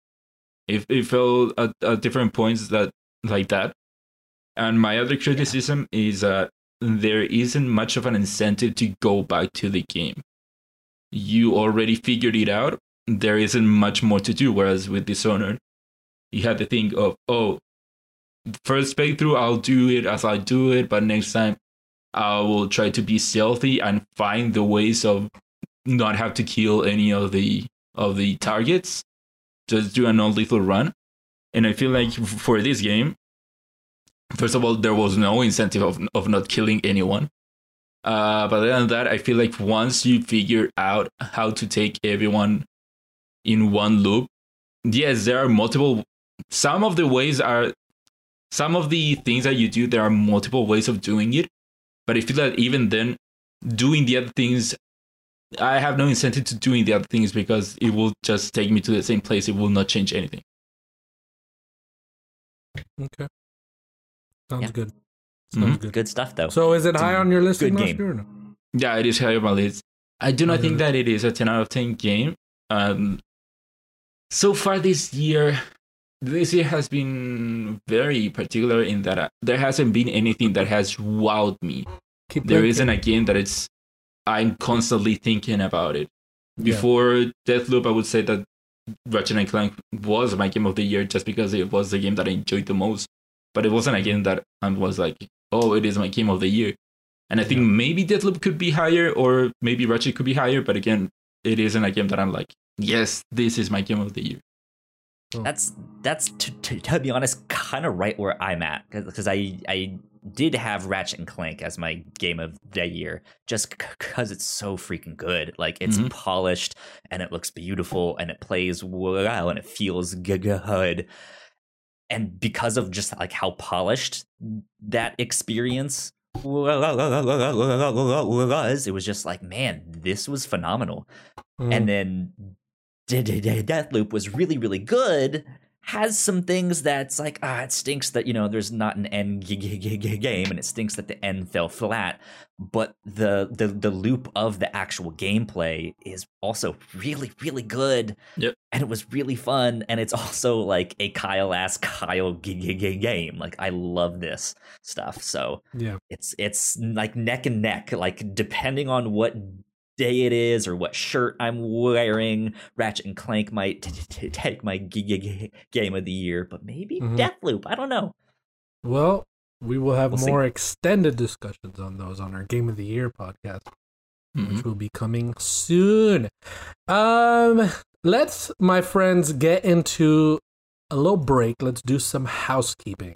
it it felt at, at different points that like that. And my other criticism yeah. is that. Uh, there isn't much of an incentive to go back to the game. You already figured it out. There isn't much more to do. Whereas with Dishonored, you had the thing of, oh, first playthrough, I'll do it as I do it. But next time, I will try to be stealthy and find the ways of not have to kill any of the of the targets. Just do an all-lethal run. And I feel like for this game, first of all, there was no incentive of of not killing anyone. Uh, but other than that, I feel like once you figure out how to take everyone in one loop, yes, there are multiple. Some of the ways are, some of the things that you do, there are multiple ways of doing it. But I feel that even then, doing the other things, I have no incentive to doing the other things because it will just take me to the same place. It will not change anything. Okay. Sounds yeah. good. Sounds mm-hmm. good. Good stuff, though. So, is it it's high on your list? Good game. Or no? Yeah, it is high on my list. I do not mm. think that it is a ten out of ten game. Um, so far this year, this year has been very particular in that I, there hasn't been anything that has wowed me. Keep there looking. Isn't a game that it's I'm constantly thinking about it. Before yeah. Deathloop, I would say that Ratchet and Clank was my game of the year just because it was the game that I enjoyed the most. But it wasn't a game that I was like, oh, it is my game of the year. And I think yeah. maybe Deathloop could be higher, or maybe Ratchet could be higher. But again, it isn't a game that I'm like, yes, this is my game of the year. That's, that's to, to, to be honest, kind of right where I'm at. Because I, I did have Ratchet and Clank as my game of the year just because it's so freaking good. Like, it's mm-hmm. polished, and it looks beautiful, and it plays well, and it feels good. And because of just like how polished that experience was, it was just like, man, this was phenomenal. Mm. And then Deathloop was really, really good. Has some things that's like, ah, it stinks that, you know, there's not an end game, and it stinks that the end fell flat. But the the the loop of the actual gameplay is also really, really good. Yep. And it was really fun. And it's also like a Kyle-ass Kyle game. Like, I love this stuff. So yeah, it's it's like neck and neck, like depending on what day it is or what shirt I'm wearing, Ratchet and Clank might t- t- take my g- g- game of the year, but maybe mm-hmm. Deathloop. I don't know. Well, we will have we'll more see. extended discussions on those on our Game of the Year podcast, mm-hmm. which will be coming soon. Um, let's, my friends, get into a little break. Let's do some housekeeping.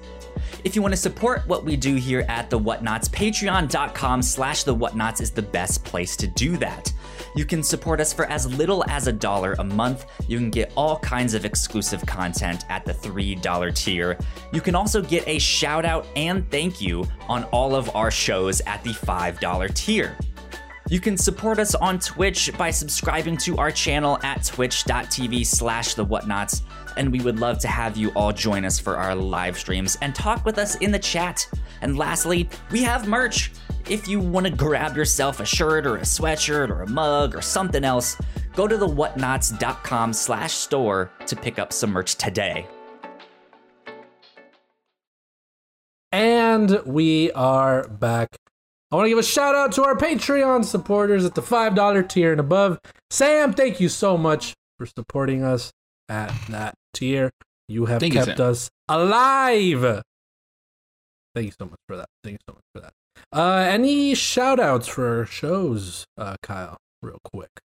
If you want to support what we do here at The Whatnauts, patreon.com slash The Whatnauts is the best place to do that. You can support us for as little as a dollar a month. You can get all kinds of exclusive content at the three dollar tier. You can also get a shout out and thank you on all of our shows at the five dollar tier. You can support us on Twitch by subscribing to our channel at twitch.tv slash the whatnots, and we would love to have you all join us for our live streams and talk with us in the chat. And lastly, we have merch. If you want to grab yourself a shirt or a sweatshirt or a mug or something else, go to thewhatnots.com slash store to pick up some merch today. And we are back. I want to give a shout out to our Patreon supporters at the five dollar tier and above. Sam, thank you so much for supporting us at that tier. You have thank kept you, us alive. Thank you so much for that. Thank you so much for that. Uh, any shout outs for shows, uh, Kyle, real quick?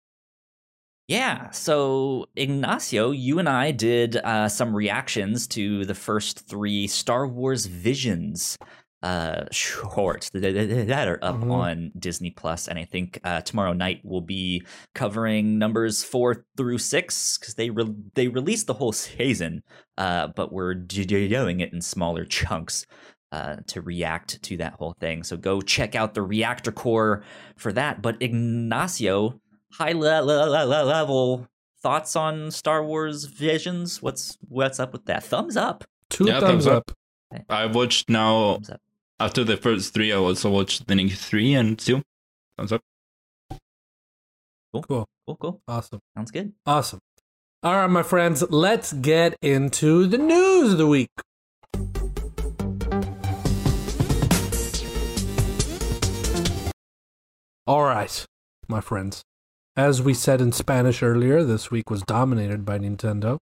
Yeah, so Ignacio, you and I did uh, some reactions to the first three Star Wars Visions uh shorts that are up mm-hmm. on Disney Plus, and I think uh tomorrow night we'll be covering numbers four through six, because they re- they released the whole season, uh but we're doing it in smaller chunks uh to react to that whole thing. So go check out the reactor core for that. But Ignacio, high le- le- le- level thoughts on Star Wars Visions? What's what's up with that? Thumbs up. Two yeah, thumbs, thumbs up. up. I've watched now. After the first three, I also watched the next three and two. Thumbs up. Cool. Cool. Cool. Cool. Awesome. Sounds good. Awesome. All right, my friends, let's get into the news of the week. All right, my friends. As we said in Spanish earlier, this week was dominated by Nintendo.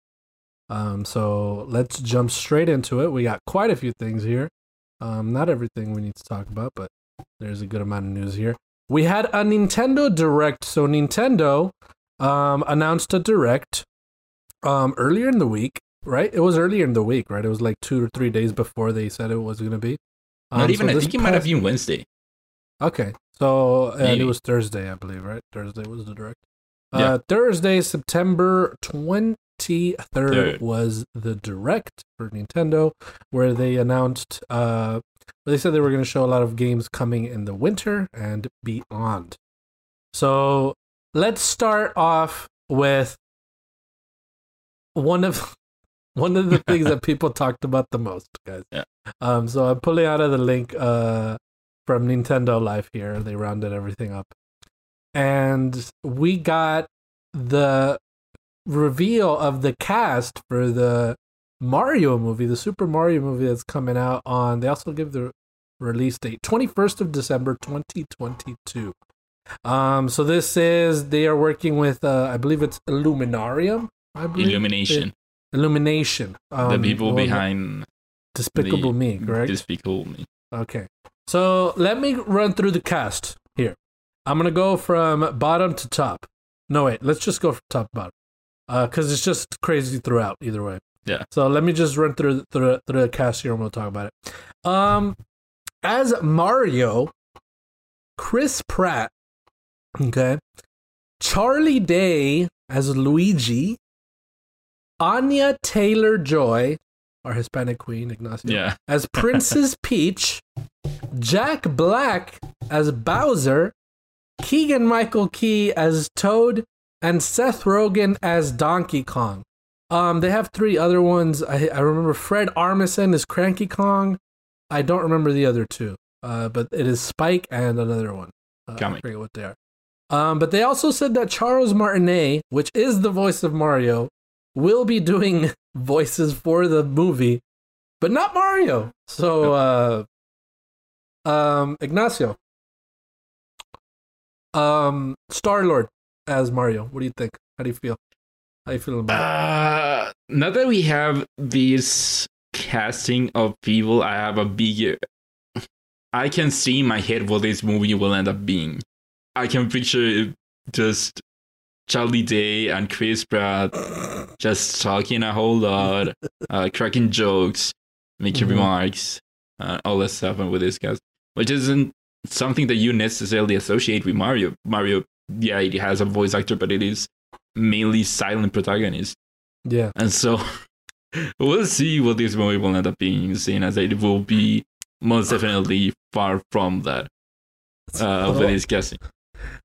Um, so let's jump straight into it. We got quite a few things here. Um, not everything we need to talk about, but there's a good amount of news here. We had a Nintendo Direct. So Nintendo um, announced a Direct um, earlier in the week, right? It was earlier in the week, right? It was like two or three days before they said it was going to be. Um, not even, so I think past- it might have been Wednesday. Okay, so and it was Thursday, I believe, right? Thursday was the Direct. Uh, yeah. Thursday, September twentieth. twenty-third was the Direct for Nintendo, where they announced uh they said they were going to show a lot of games coming in the winter and beyond. So let's start off with one of one of the things that people talked about the most, guys. Yeah. Um so I'm pulling out of the link uh from Nintendo Live here. They rounded everything up. And we got the reveal of the cast for the Mario movie, the Super Mario movie that's coming out on, they also give the release date, twenty-first of December, twenty twenty-two. Um, so this is, they are working with, uh, I believe it's Illuminarium, I believe. Illumination. It, Illumination. Um, the people well, behind Despicable Me, correct? Despicable Me. Okay. So let me run through the cast here. I'm going to go from bottom to top. No, wait, let's just go from top to bottom. Uh, because it's just crazy throughout, either way. Yeah. So let me just run through through, through the cast here and we'll talk about it. Um, as Mario, Chris Pratt, okay, Charlie Day as Luigi, Anya Taylor-Joy, our Hispanic queen, Ignacio, yeah. as Princess Peach, Jack Black as Bowser, Keegan-Michael Key as Toad, and Seth Rogen as Donkey Kong. Um, they have three other ones. I, I remember Fred Armisen is Cranky Kong. I don't remember the other two, uh, but it is Spike and another one. Uh, I forget what they are. Um, but they also said that Charles Martinet, which is the voice of Mario, will be doing voices for the movie, but not Mario. So, uh, um, Ignacio, um, Star-Lord as Mario, what do you think? How do you feel? How do you feel about it? Uh, now that we have these casting of people, I have a big... I can see in my head what this movie will end up being. I can picture just Charlie Day and Chris Pratt just talking a whole lot, uh, cracking jokes, making mm-hmm. remarks, uh, all that stuff and with this cast, which isn't something that you necessarily associate with Mario. Mario, yeah, it has a voice actor, but it is mainly silent protagonist. Yeah. And so we'll see what this movie will end up being, seeing as it will be most definitely far from that. Uh, for this casting.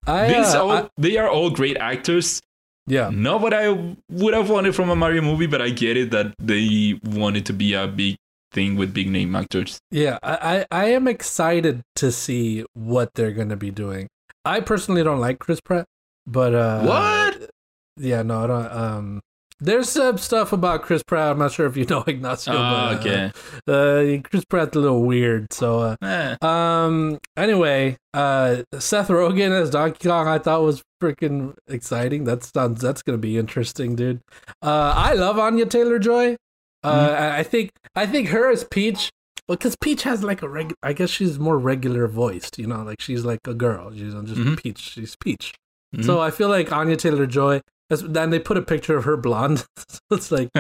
I, These uh, all, I, they are all great actors. Yeah. Not what I would have wanted from a Mario movie, but I get it that they wanted to be a big thing with big name actors. Yeah, I, I, I am excited to see what they're going to be doing. I personally don't like Chris Pratt, but... Uh, what? Yeah, no, I don't... Um, there's some stuff about Chris Pratt. I'm not sure if you know Ignacio. Oh, but, okay. Uh, uh, Chris Pratt's a little weird. So, uh, eh. um, anyway, uh, Seth Rogen as Donkey Kong, I thought was freaking exciting. That sounds that's gonna be interesting, dude. Uh, I love Anya Taylor-Joy. Uh, mm-hmm. I think I think her as Peach, because Peach has like a regular. I guess she's more regular voiced. You know, like she's like a girl. She's not just mm-hmm. Peach. She's Peach. Mm-hmm. So I feel like Anya Taylor-Joy. Then they put a picture of her blonde. So it's like,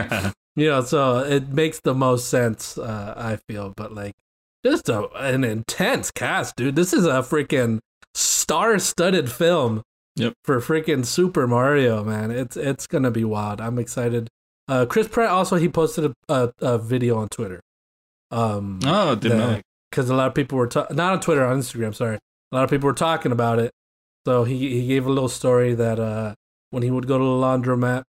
you know, so it makes the most sense, uh, I feel. But like, just a, an intense cast, dude. This is a freaking star-studded film yep. for freaking Super Mario, man. It's it's gonna be wild. I'm excited. Uh, Chris Pratt also, he posted a, a, a video on Twitter. Um, oh, didn't know. Because a lot of people were ta- not on Twitter, on Instagram. Sorry, a lot of people were talking about it. So he he gave a little story that. Uh, When he would go to the laundromat,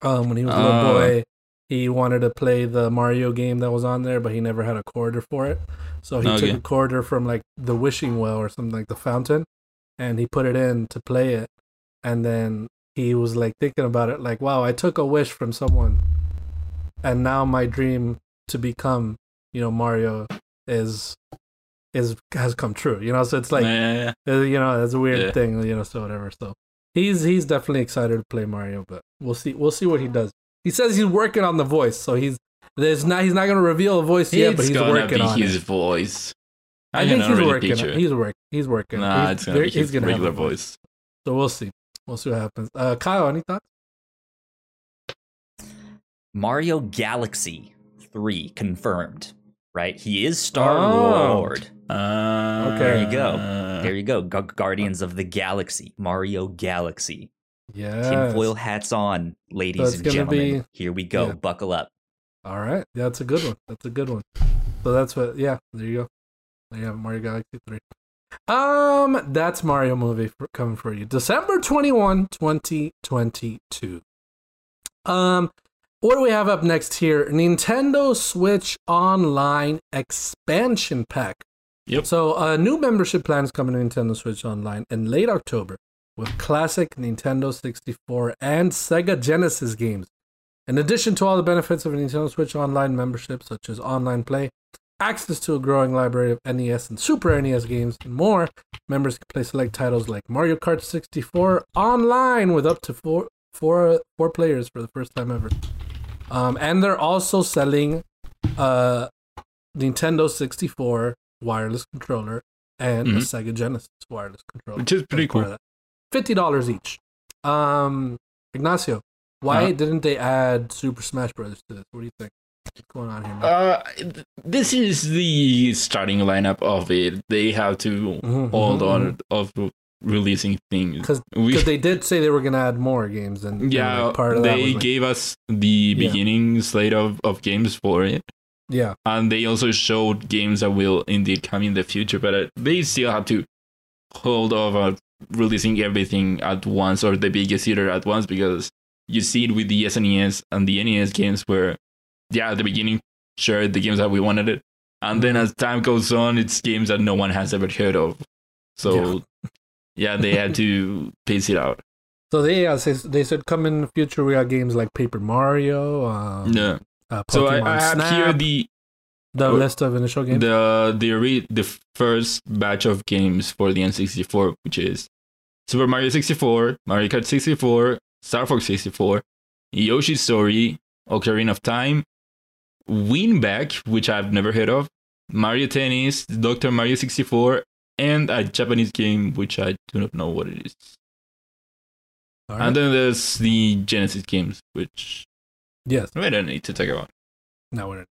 um, when he was a little uh, boy, he wanted to play the Mario game that was on there, but he never had a quarter for it. So he okay. took a quarter from like the wishing well or something like the fountain, and he put it in to play it. And then he was like thinking about it, like, "Wow, I took a wish from someone, and now my dream to become, you know, Mario is is has come true." You know, so it's like, yeah, yeah, yeah. you know, it's a weird yeah. thing, you know, so whatever. So. He's he's definitely excited to play Mario, but we'll see we'll see what he does. He says he's working on the voice, so he's there's not he's not going to reveal a voice yet, it's but he's working on his it. voice. I, I think he's working, he's working. He's working. He's working. Nah, it's gonna be his gonna regular voice. voice. So we'll see. We'll see what happens. Uh, Kyle, any thoughts? Mario Galaxy three confirmed. Right, he is Star oh. Lord. Uh, okay, there you go. There you go. G- Guardians of the Galaxy, Mario Galaxy. Yeah. Tinfoil hats on, ladies so and gentlemen. Be... Here we go. Yeah. Buckle up. All right, that's a good one. That's a good one. So that's what. Yeah, there you go. There you have Mario Galaxy three. Um, that's Mario movie for, coming for you, December twenty-first, twenty twenty-two. Um. What do we have up next here? Nintendo Switch Online Expansion Pack. Yep. So a uh, new membership plan is coming to Nintendo Switch Online in late October with classic Nintendo sixty-four and Sega Genesis games. In addition to all the benefits of a Nintendo Switch Online membership, such as online play, access to a growing library of N E S and Super N E S games, and more, members can play select titles like Mario Kart sixty-four online with up to four, four, four players for the first time ever. Um, and they're also selling uh, Nintendo sixty-four wireless controller and mm-hmm. a Sega Genesis wireless controller. Which is pretty cool. fifty dollars each. Um, Ignacio, why uh-huh. didn't they add Super Smash Brothers to this? What do you think? What's going on here, man? Uh, this is the starting lineup of it. They have to mm-hmm, hold mm-hmm. on to releasing things because they did say they were gonna add more games and yeah like part of they that like, gave us the beginning yeah. slate of, of games for it yeah and they also showed games that will indeed come in the future, but uh, they still have to hold over releasing everything at once or the biggest hitter at once, because you see it with the S N E S and the N E S games where yeah at the beginning sure the games that we wanted it, and then as time goes on it's games that no one has ever heard of, so yeah. Yeah, they had to pace it out. So they uh, they said, come in the future, we got games like Paper Mario. Um, yeah. Uh, Pokemon so I, I have Snap, here the the list of initial games. The the re- the first batch of games for the N sixty-four, which is Super Mario sixty-four, Mario Kart sixty-four, Star Fox sixty-four, Yoshi's Story, Ocarina of Time, Winback, which I've never heard of, Mario Tennis, Doctor Mario sixty-four, and a Japanese game which I do not know what it is. All right. And then there's the Genesis games, which yes, we don't need to talk about. No, we don't.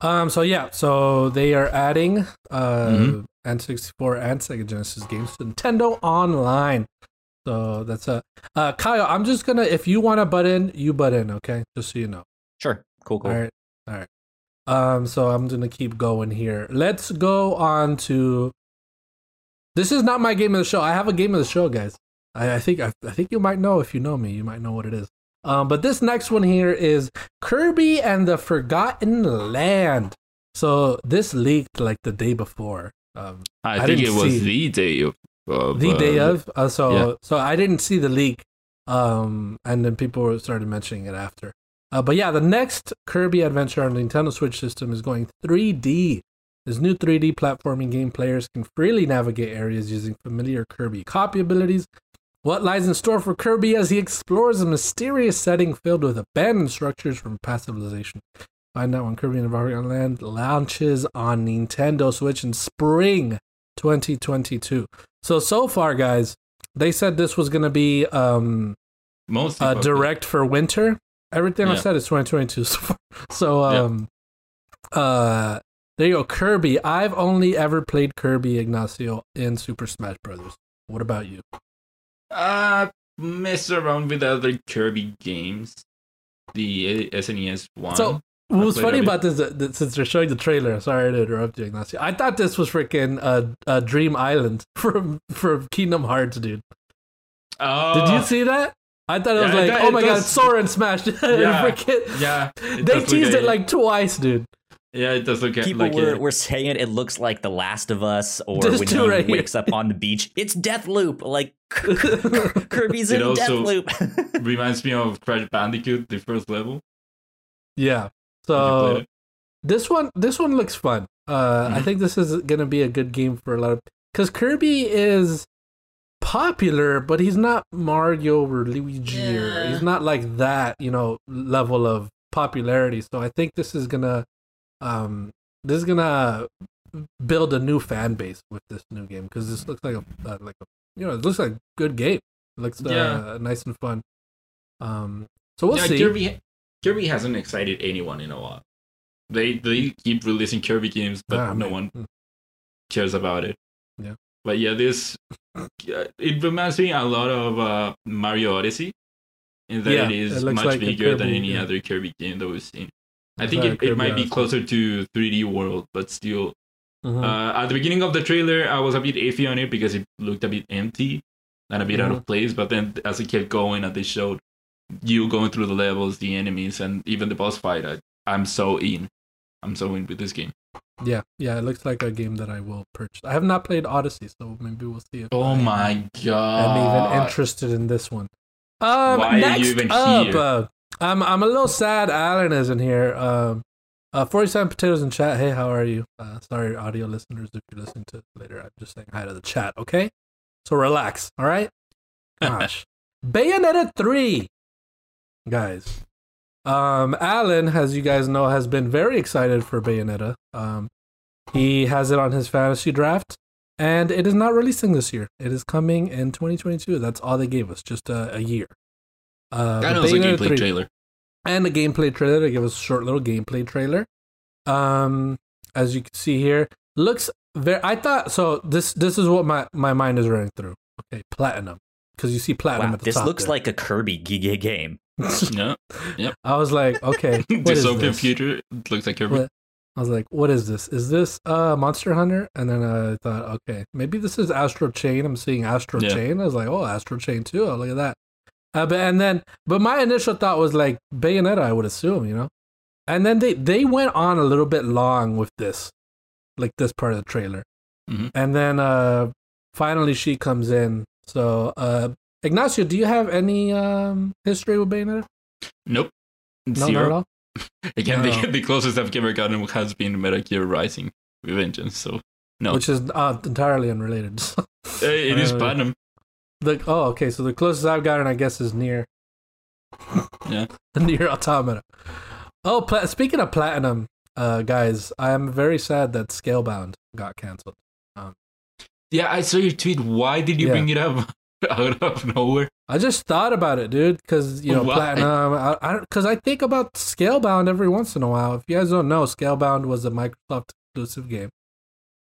Um, so yeah, so they are adding uh, mm-hmm. N sixty-four and Sega Genesis games to Nintendo Online. So that's a uh, Kyle. I'm just gonna, if you want to butt in, you butt in, okay? Just so you know. Sure. Cool. Cool. All right. All right. Um, so I'm gonna keep going here. Let's go on to. This is not my game of the show. I have a game of the show, guys. I, I think I, I think you might know if you know me. You might know what it is. Um, but this next one here is Kirby and the Forgotten Land. So this leaked like the day before. Um, I, I think it was the day of. of the uh, day of. Uh, so yeah. so I didn't see the leak. Um, and then people started mentioning it after. Uh, but yeah, the next Kirby adventure on the Nintendo Switch system is going three D. This new three D platforming game, players can freely navigate areas using familiar Kirby copy abilities. What lies in store for Kirby as he explores a mysterious setting filled with abandoned structures from past civilization? Find out when Kirby and the Forgotten Land launches on Nintendo Switch in spring twenty twenty-two. So, so far, guys, they said this was going to be um, mostly uh, direct for winter. Everything yeah. I said is twenty twenty-two so far. So, um, yeah. uh, there you go. Kirby. I've only ever played Kirby, Ignacio, in Super Smash Bros. What about you? Uh, mess around with other Kirby games. The S N E S one. So, what's funny about this, uh, since they're showing the trailer, sorry to interrupt you, Ignacio. I thought this was freaking uh, uh, Dream Island from, from Kingdom Hearts, dude. Oh. Did you see that? I thought it was yeah, like, it, oh my it does... god, Soren smashed it. Yeah, freaking... yeah they teased like it like twice, dude. Yeah, it does look People like People were, were saying it looks like The Last of Us, or There's when he right wakes here. up on the beach. It's Deathloop. Like, Kirby's in Deathloop. It also reminds me of Crash Bandicoot, the first level. Yeah. So, this one this one looks fun. Uh, mm-hmm. I think this is going to be a good game for a lot of... Because Kirby is popular, but he's not Mario or Luigi. Yeah. Or, he's not like that, you know, level of popularity. So, I think this is going to... Um, this is gonna build a new fan base with this new game, because this looks like a uh, like a, you know, it looks like a good game. It looks uh, yeah. nice and fun. Um, so we'll yeah, see. Kirby, Kirby hasn't excited anyone in a while. They they keep releasing Kirby games, but ah, no man. one mm. cares about it. Yeah. But yeah, this it reminds me a lot of uh, Mario Odyssey, in that yeah, it is it much like bigger than any game. other Kirby game that we've seen. I think it, it might be closer to three D World, but still. Mm-hmm. Uh, at the beginning of the trailer, I was a bit iffy on it because it looked a bit empty and a bit mm-hmm. out of place. But then as it kept going and they showed you going through the levels, the enemies, and even the boss fight, I, I'm so in. I'm so in with this game. Yeah, yeah, it looks like a game that I will purchase. I have not played Odyssey, so maybe we'll see if oh I my God. I'm even interested in this one. Um, Why next are you even up, here? Uh, I'm I'm a little sad Alan isn't here. Um, uh, forty-seven Potatoes in chat. Hey, how are you? Uh, sorry, audio listeners, if you're listening to it later. I'm just saying hi to the chat, okay? So relax, all right? Gosh. Bayonetta three, guys. Um, Alan, as you guys know, has been very excited for Bayonetta. Um, he has it on his fantasy draft, and it is not releasing this year. It is coming in twenty twenty-two. That's all they gave us, just a, a year. Uh, that was a gameplay three, trailer. And a gameplay trailer. They give us a short little gameplay trailer. Um, as you can see here, looks very. I thought so. This this is what my, my mind is running through. Okay, Platinum, because you see Platinum wow, at the this top. This looks there. like a Kirby Giga game. No, yep. I was like, okay, what is so this? Computer it looks like Kirby. What? I was like, what is this? Is this uh Monster Hunter? And then I thought, okay, maybe this is Astro Chain. I'm seeing Astro yeah. Chain. I was like, oh, Astro Chain too. Oh, look at that. Uh, but and then, but my initial thought was like Bayonetta, I would assume, you know. And then they, they went on a little bit long with this, like this part of the trailer. Mm-hmm. And then uh, finally she comes in. So uh, Ignacio, do you have any um, history with Bayonetta? Nope, no, zero. Not at all? Again, no. the, the closest I've ever gotten has been Metal Gear Rising: Revengeance. So no, which is uh, entirely unrelated. It is Platinum. The, oh, okay, so the closest I've gotten, I guess, is Nier. Yeah. Nier Automata. Oh, pla- speaking of Platinum, uh, guys, I am very sad that Scalebound got canceled. Um, yeah, I saw your tweet. Why did you yeah. bring it up out of nowhere? I just thought about it, dude, because, you know, Why? Platinum, because I, I, I think about Scalebound every once in a while. If you guys don't know, Scalebound was a Microsoft exclusive game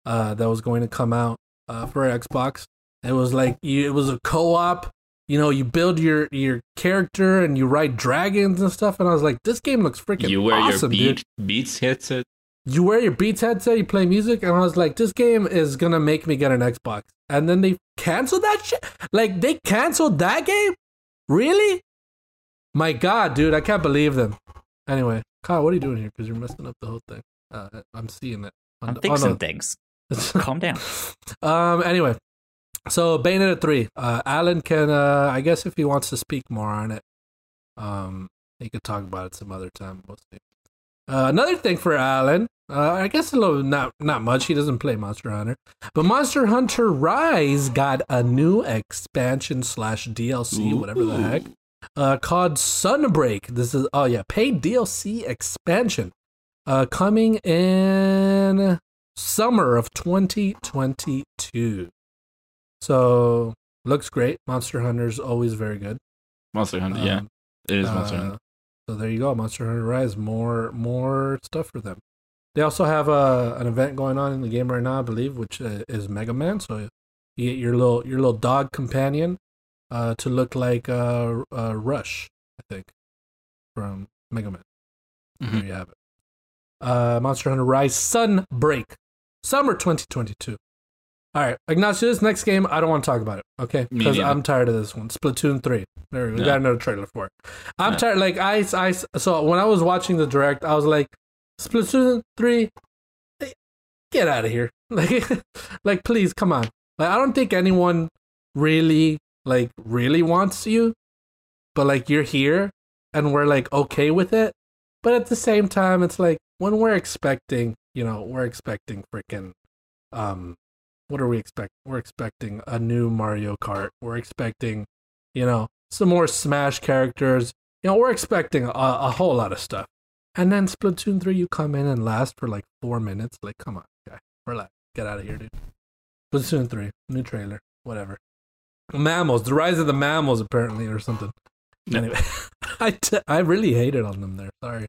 uh, that was going to come out uh, for Xbox. It was like, you, it was a co-op. You know, you build your, your character and you ride dragons and stuff. And I was like, this game looks freaking awesome, dude. You wear awesome, your Beat, Beats headset. You wear your Beats headset, you play music. And I was like, this game is going to make me get an Xbox. And then they canceled that shit? Like, they canceled that game? Really? My God, dude, I can't believe them. Anyway, Kyle, what are you doing here? Because you're messing up the whole thing. Uh, I'm seeing it. I'm fixing oh, no. things. Calm down. Um. Anyway. So Bayonetta three, uh, Alan can, uh, I guess if he wants to speak more on it, um, he could talk about it some other time. We'll see. Uh, another thing for Alan, uh, I guess a little, not, not much. He doesn't play Monster Hunter, but Monster Hunter Rise got a new expansion slash D L C, Ooh. whatever the heck, uh, called Sunbreak. This is, oh yeah, paid D L C expansion, uh, coming in summer of twenty twenty-two. So, looks great. Monster Hunter's always very good. Monster Hunter, um, yeah. It is uh, Monster Hunter. So there you go. Monster Hunter Rise, more more stuff for them. They also have a, an event going on in the game right now, I believe, which is Mega Man. So you get your little your little dog companion uh, to look like uh, uh, Rush, I think, from Mega Man. Mm-hmm. There you have it. Uh, Monster Hunter Rise Sunbreak, summer twenty twenty-two. All right, Ignacio, this next game, I don't want to talk about it, okay? Because I'm tired of this one. Splatoon three. There we go. Yeah. Got another trailer for it. I'm yeah. tired. Like, I, I, so when I was watching the direct, I was like, Splatoon three, get out of here. Like, like, please, come on. Like, I don't think anyone really, like, really wants you, but, like, you're here, and we're, like, okay with it. But at the same time, it's like, when we're expecting, you know, we're expecting freaking, um, what are we expect? We're expecting a new Mario Kart. We're expecting, you know, some more Smash characters. You know, we're expecting a, a whole lot of stuff. And then Splatoon three, you come in and last for like four minutes. Like, come on, guy. Relax. Get out of here, dude. Splatoon three, new trailer, whatever. Mammals, the rise of the mammals, apparently, or something. No. Anyway, I, t- I really hated on them there. Sorry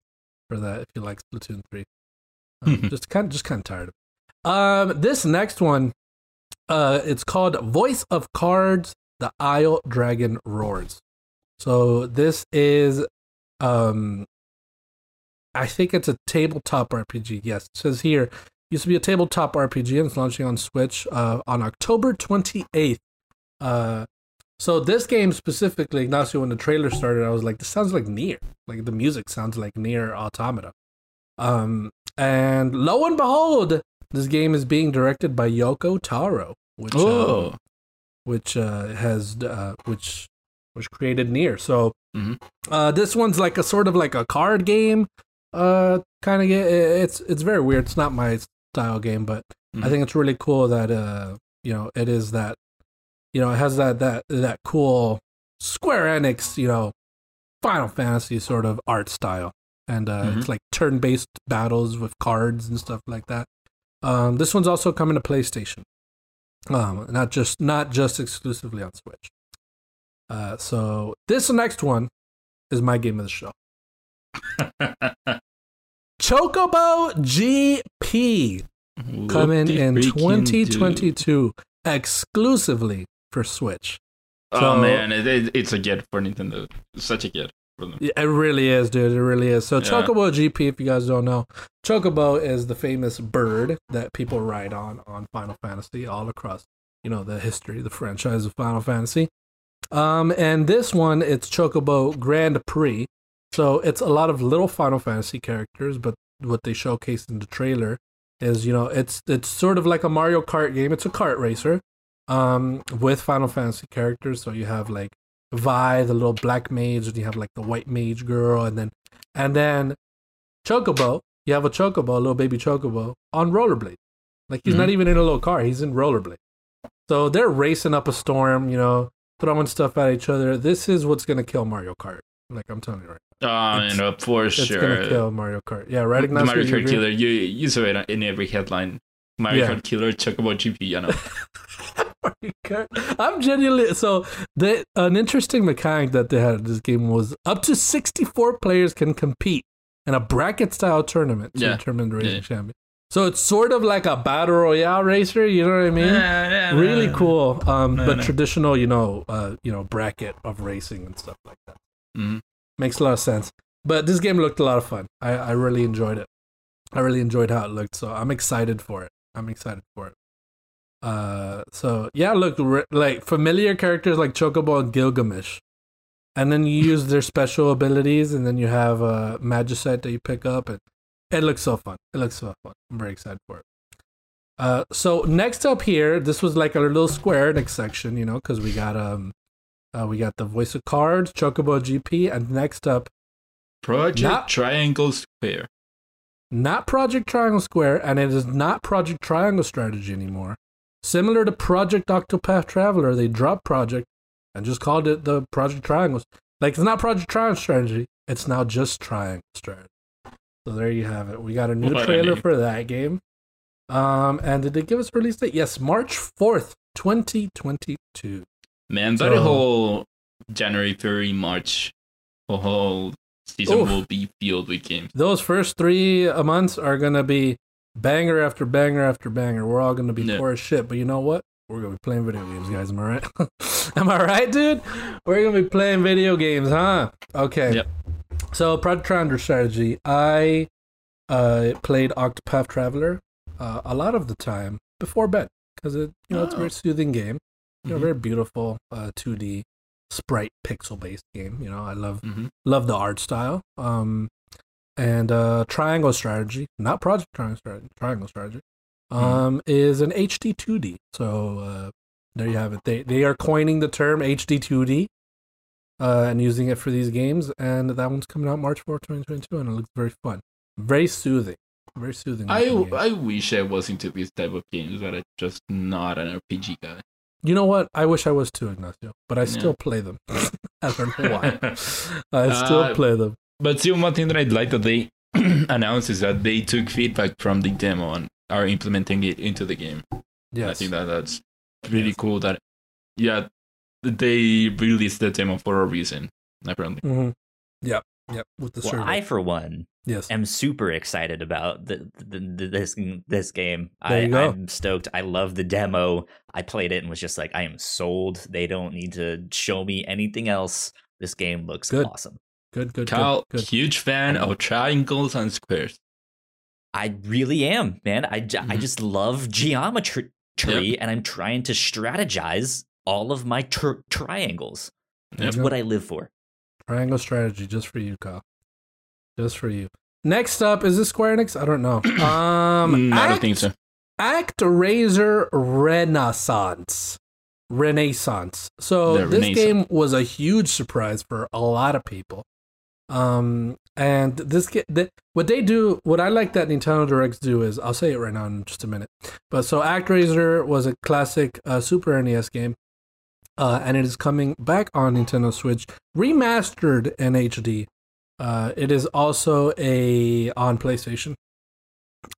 for that if you like Splatoon three. Um, mm-hmm. Just kind of, just kind of tired of it. Um, this next one. Uh, it's called Voice of Cards, The Isle Dragon Roars. So this is, um, I think it's a tabletop R P G. Yes, it says here, used to be a tabletop R P G and it's launching on Switch uh, on October twenty-eighth. Uh, so this game specifically, Ignacio, when the trailer started, I was like, this sounds like Nier. Like the music sounds like Nier Automata. Um, and lo and behold, this game is being directed by Yoko Taro, which oh. uh, which uh, has uh, which which created Nier. So mm-hmm. uh, this one's like a sort of like a card game, uh, kind of. It's it's very weird. It's not my style game, but mm-hmm. I think it's really cool that uh, you know it is that you know it has that that that cool Square Enix you know Final Fantasy sort of art style, and uh, mm-hmm. it's like turn-based battles with cards and stuff like that. Um, this one's also coming to PlayStation, um, not just not just exclusively on Switch. Uh, so this next one is my game of the show. Chocobo G P what coming in twenty twenty-two exclusively for Switch. So, oh man, it, it, it's a get for Nintendo. It's such a get. It really is, dude. It really is. So yeah. Chocobo G P, if you guys don't know, Chocobo is the famous bird that people ride on on Final Fantasy all across, you know, the history, the franchise of Final Fantasy. Um, and this one, it's Chocobo Grand Prix. So it's a lot of little Final Fantasy characters, but what they showcased in the trailer is, you know, it's it's sort of like a Mario Kart game. It's a kart racer um, with Final Fantasy characters. So you have like Vi, the little black mage, and you have like the white mage girl, and then and then Chocobo, you have a Chocobo, a little baby Chocobo on rollerblade. Like he's mm-hmm. not even in a little car, he's in rollerblade. So they're racing up a storm, you know, throwing stuff at each other. This is what's gonna kill Mario Kart. Like, I'm telling you right now. Oh, you know, for it's sure. It's going to kill Mario Kart. Yeah, right, Ignacio? Mario Kart Killer. You, you saw it in every headline. Mario yeah. Kart Killer, Chocobo G P, you know. Mario Kart. I'm genuinely... So, they, an interesting mechanic that they had in this game was up to sixty-four players can compete in a bracket-style tournament to yeah. determine the racing yeah. champion. So it's sort of like a battle royale racer, you know what I mean? Yeah, yeah, really yeah, cool, um, yeah, but yeah. traditional, you know, uh, you know, bracket of racing and stuff like that. Mm-hmm. Makes a lot of sense. But this game looked a lot of fun. I, I really enjoyed it. I really enjoyed how it looked. So I'm excited for it. I'm excited for it. Uh, so yeah, look, re- like familiar characters like Chocobo and Gilgamesh, and then you use their special abilities, and then you have a uh, Magicite that you pick up, and it looks so fun. It looks so fun. I'm very excited for it. Uh, so next up here, this was like our little Square Enix section, you know, because we got um, uh, we got the Voice of Cards, Chocobo G P, and next up, Project not, Triangle Square. Not Project Triangle Square, and it is not Project Triangle Strategy anymore. Similar to Project Octopath Traveler, they dropped Project and just called it the Project Triangles. Like, it's not Project Triangle Strategy. It's now just Triangle Strategy. So there you have it. We got a new what trailer for that game. Um, and did they give us a release date? Yes, March fourth, twenty twenty-two. Man, so, that whole January, February, March, the whole season oof. will be filled with games. Those first three months are going to be banger after banger after banger. We're all going to be yeah. poor as shit. But you know what? We're going to be playing video games, guys. Am I right? Am I right, dude? We're going to be playing video games, huh? Okay. Yep. So, Project Triangle Strategy. I uh, played Octopath Traveler uh, a lot of the time before bed because it, you know, oh. it's a very soothing game. You know, mm-hmm. very beautiful uh, two D sprite pixel based game. You know, I love mm-hmm. love the art style. Um, and uh, Triangle Strategy, not Project Triangle Strategy, Triangle Strategy, um, mm-hmm. is an H D two D. So uh, there you have it. They they are coining the term H D two D. Uh, and using it for these games, and that one's coming out March fourth, twenty twenty-two, and it looks very fun, very soothing, very soothing. I I wish I was into these type of games, but I'm just not an R P G guy. You know what? I wish I was too, Ignacio, but I yeah. still play them. I don't know why. I still uh, play them. But see, one thing that I'd like that they announced is that they took feedback from the demo and are implementing it into the game. Yeah, I think that that's really yes. cool. That yeah. They released the demo for a reason, apparently. Mm-hmm. Yeah, yeah. With the well, survey. I, for one, yes. am super excited about the, the, the, this this game. I, I'm stoked. I love the demo. I played it and was just like, I am sold. They don't need to show me anything else. This game looks good. awesome. Good, good, Kyle, good, good. Huge fan of triangles and squares. I really am, man. I, mm-hmm. I just love geometry, yep. and I'm trying to strategize all of my tr- triangles. That's what I live for. Triangle strategy, just for you, Kyle. Just for you. Next up, is this Square Enix? I don't know. Um, no, Act, I don't think so. ActRaiser Renaissance. Renaissance. So the this Renaissance. game was a huge surprise for a lot of people. Um, and this ge- the, what they do, what I like that Nintendo Directs do is, I'll say it right now in just a minute. But so ActRaiser was a classic uh, Super N E S game. Uh, and it is coming back on Nintendo Switch, remastered in H D. Uh, it is also a on PlayStation.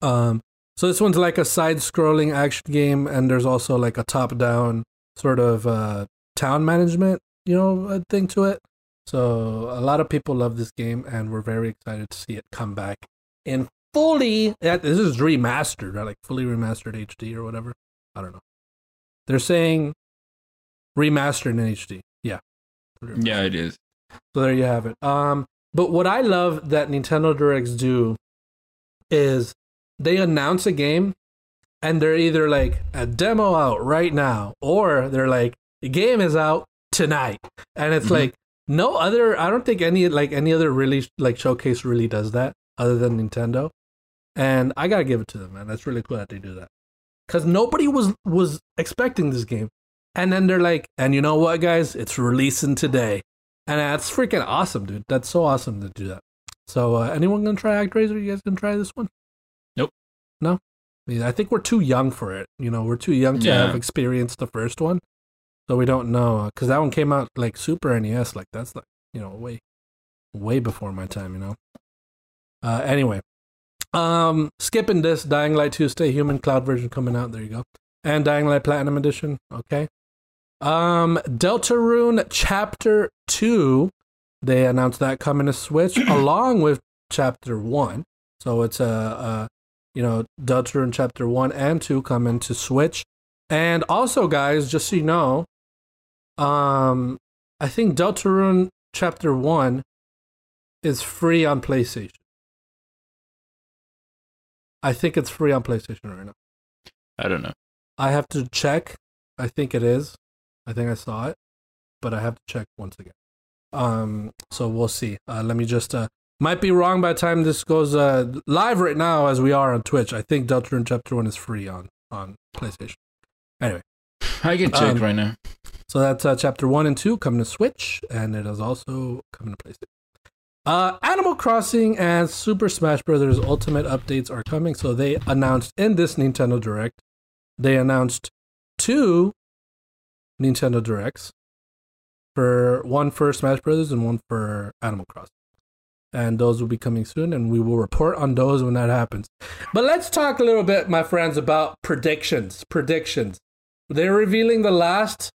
Um, so this one's like a side-scrolling action game, and there's also like a top-down sort of uh, town management, you know, thing to it. So a lot of people love this game, and we're very excited to see it come back in fully. This is remastered, right? Like fully remastered H D or whatever. I don't know. They're saying remastered in H D. Yeah. Remastered. Yeah, it is. So there you have it. Um, but what I love that Nintendo Directs do is they announce a game and they're either like a demo out right now or they're like the game is out tonight. And it's mm-hmm. like no other, I don't think any like any other really like showcase really does that other than Nintendo. And I got to give it to them, man. That's really cool that they do that. Cuz nobody was was expecting this game. And then they're like, and you know what, guys? It's releasing today. And that's freaking awesome, dude. That's so awesome to do that. So uh, anyone going to try ActRaiser? You guys going to try this one? Nope. No? I think we're too young for it. You know, we're too young to yeah. have experienced the first one. So we don't know. Because that one came out like Super N E S. Like, that's like, you know, way way before my time, you know. Uh, anyway, um, skipping this, Dying Light two, Stay Human, cloud version coming out. There you go. And Dying Light Platinum Edition. Okay. Um, Deltarune Chapter two. They announced that coming to Switch along with Chapter one. So it's a, a you know, Deltarune Chapter one and two coming to Switch. And also, guys, just so you know, um, I think Deltarune Chapter one is free on PlayStation. I think it's free on PlayStation right now. I don't know. I have to check. I think it is. I think I saw it, but I have to check once again. Um, so we'll see. Uh, let me just, uh, might be wrong by the time this goes uh, live right now as we are on Twitch. I think Deltarune Chapter one is free on, on PlayStation. Anyway. I can check um, right now. So that's uh, Chapter one and two coming to Switch, and it is also coming to PlayStation. Uh, Animal Crossing and Super Smash Bros. Ultimate updates are coming. So they announced in this Nintendo Direct, they announced two Nintendo Directs, for one for Smash Bros. And one for Animal Crossing. And those will be coming soon, and we will report on those when that happens. But let's talk a little bit, my friends, about predictions. Predictions. They're revealing the last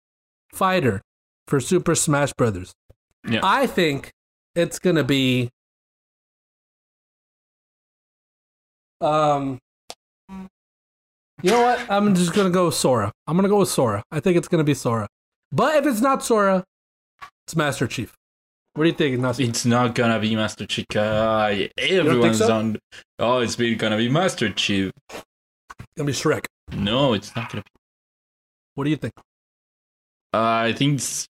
fighter for Super Smash Bros. Yeah. I think it's going to be... Um, you know what? I'm just going to go with Sora. I'm going to go with Sora. I think it's going to be Sora. But if it's not Sora, it's Master Chief. What do you think, Ignacio? It's not going to be Master Chief. Uh, everyone's so? on... Oh, it's going to be Master Chief. It's going to be Shrek. No, it's not going to be. What do you think? Uh, I think... It's...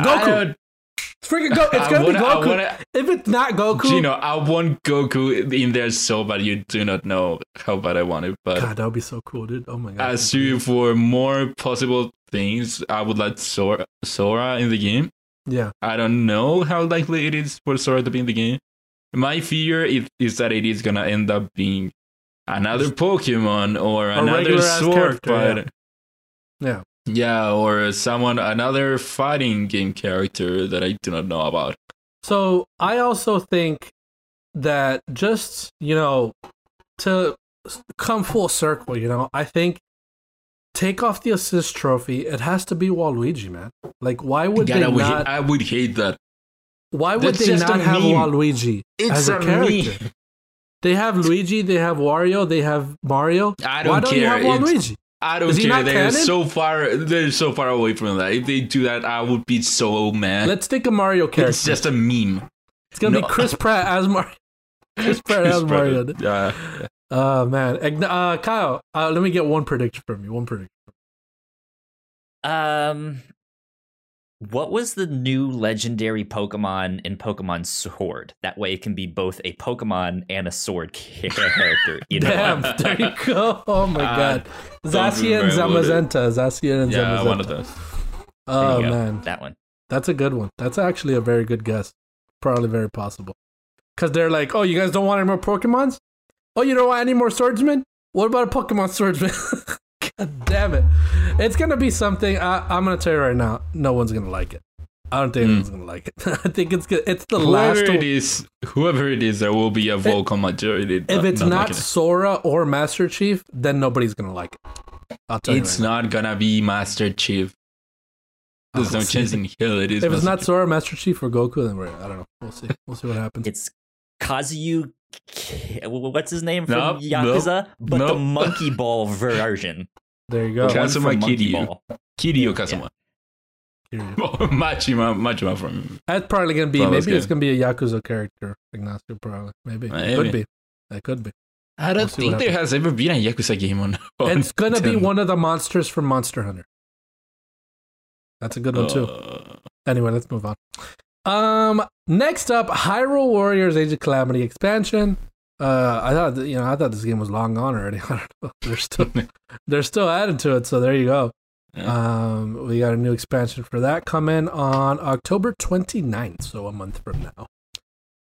Goku! It's freaking Goku. It's going to be Goku. Wanna... If it's not Goku... Gino, I want Goku in there so bad. You do not know how bad I want it. But God, that would be so cool, dude. Oh, my God. As you for more possible things, I would like Sora, Sora in the game. Yeah. I don't know how likely it is for Sora to be in the game. My fear is, is that it is going to end up being another Pokemon or a another sword fighter. Yeah. yeah. Yeah, or someone, another fighting game character that I do not know about. So I also think that just, you know, to come full circle, you know, I think take off the assist trophy. It has to be Waluigi, man. Like, why would God, they I would not? Hate, I would hate that. Why would That's they not have meme. Waluigi it's as a, a character? Meme. They have Luigi, they have Wario, they have Mario. I don't why don't care. You have Waluigi? It's, I don't care. They're so far. They're so far away from that. If they do that, I would be so mad. Let's take a Mario character. It's just a meme. It's gonna no. be Chris Pratt as Mario. Chris Pratt Chris as Mario. Yeah. yeah. Oh, man. Uh, Kyle, uh, let me get one prediction from you. One prediction. Um, what was the new legendary Pokemon in Pokemon Sword? That way it can be both a Pokemon and a sword character. You know? Damn, there you go. Oh, my uh, God. Zacian and Zamazenta. Zacian and yeah, Zamazenta. Yeah, one of those. Oh, man. That one. That's a good one. That's actually a very good guess. Probably very possible. Because they're like, oh, you guys don't want any more Pokemons? Oh, you don't want any more swordsmen? What about a Pokemon swordsman? God damn it. It's going to be something. I, I'm going to tell you right now. No one's going to like it. I don't think mm. anyone's going to like it. I think it's good. It's the whoever last it one. Is, whoever it is, there will be a vocal it, majority. If not, it's not, not like Sora it. Or Master Chief, then nobody's going to like it. I'll tell it's you right not going to be Master Chief. There's no chance in hell it is. If Master it's not Chief. Sora, Master Chief, or Goku, then we're, I don't know. We'll see. We'll see what happens. It's Kazuyu. What's his name from nope, Yakuza? Nope, but nope. the monkey ball version. There you go. Kazuma Kiryu. Kiryu Kazuma. Yeah. Machima, Machima from. That's probably gonna be. Maybe it's games. Gonna be a Yakuza character. Ignacio, probably. Maybe. Maybe. It could be. It could be. I don't we'll think there has ever been a Yakuza game on. on it's gonna Nintendo. Be one of the monsters from Monster Hunter. That's a good uh... one too. Anyway, let's move on. Um. Next up, Hyrule Warriors: Age of Calamity expansion. Uh, I thought you know I thought this game was long gone already. I don't know. They're still they're still adding to it. So there you go. Um, we got a new expansion for that coming on October twenty-ninth, so a month from now.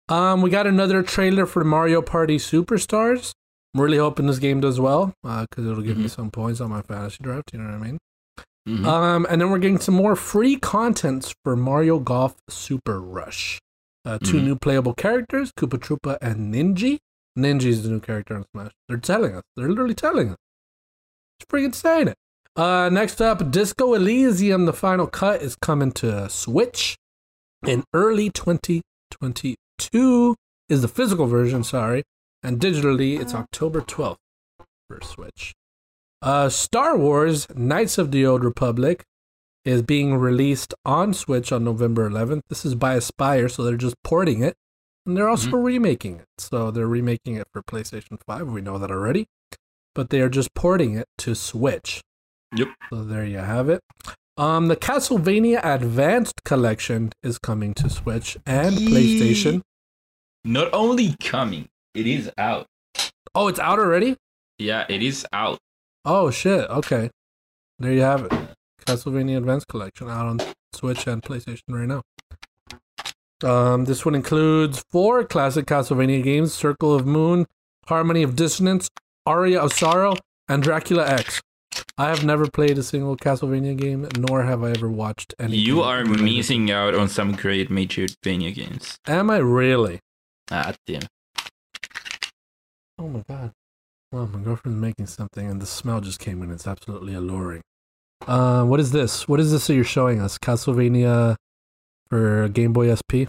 Um, we got another trailer for Mario Party Superstars. I'm really hoping this game does well because uh, it'll give mm-hmm. me some points on my fantasy draft. You know what I mean? Mm-hmm. Um, and then we're getting some more free contents for Mario Golf Super Rush. Uh, two mm. new playable characters, Koopa Troopa and Ninji. Ninji is the new character on Smash. They're telling us. They're literally telling us. It's freaking saying it. Uh, next up, Disco Elysium, the final cut, is coming to Switch in early twenty twenty-two, is the physical version, sorry. And digitally, it's October twelfth for Switch. Uh, Star Wars Knights of the Old Republic is being released on Switch on November eleventh. This is by Aspire, so they're just porting it. And they're also mm-hmm. remaking it. So they're remaking it for PlayStation five. We know that already. But they are just porting it to Switch. Yep. So there you have it. Um, the Castlevania Advanced Collection is coming to Switch and PlayStation. Not only coming, it is out. Oh, it's out already? Yeah, it is out. Oh, shit. Okay. There you have it. Castlevania Advanced Collection out on Switch and PlayStation right now. Um, this one includes four classic Castlevania games, Circle of Moon, Harmony of Dissonance, Aria of Sorrow, and Dracula X. I have never played a single Castlevania game, nor have I ever watched any. You are missing out on some great Metroidvania games. Am I really? Ah, damn. Oh my god. Well, my girlfriend's making something, and the smell just came in. It's absolutely alluring. Uh, what is this? What is this that you're showing us? Castlevania for Game Boy S P?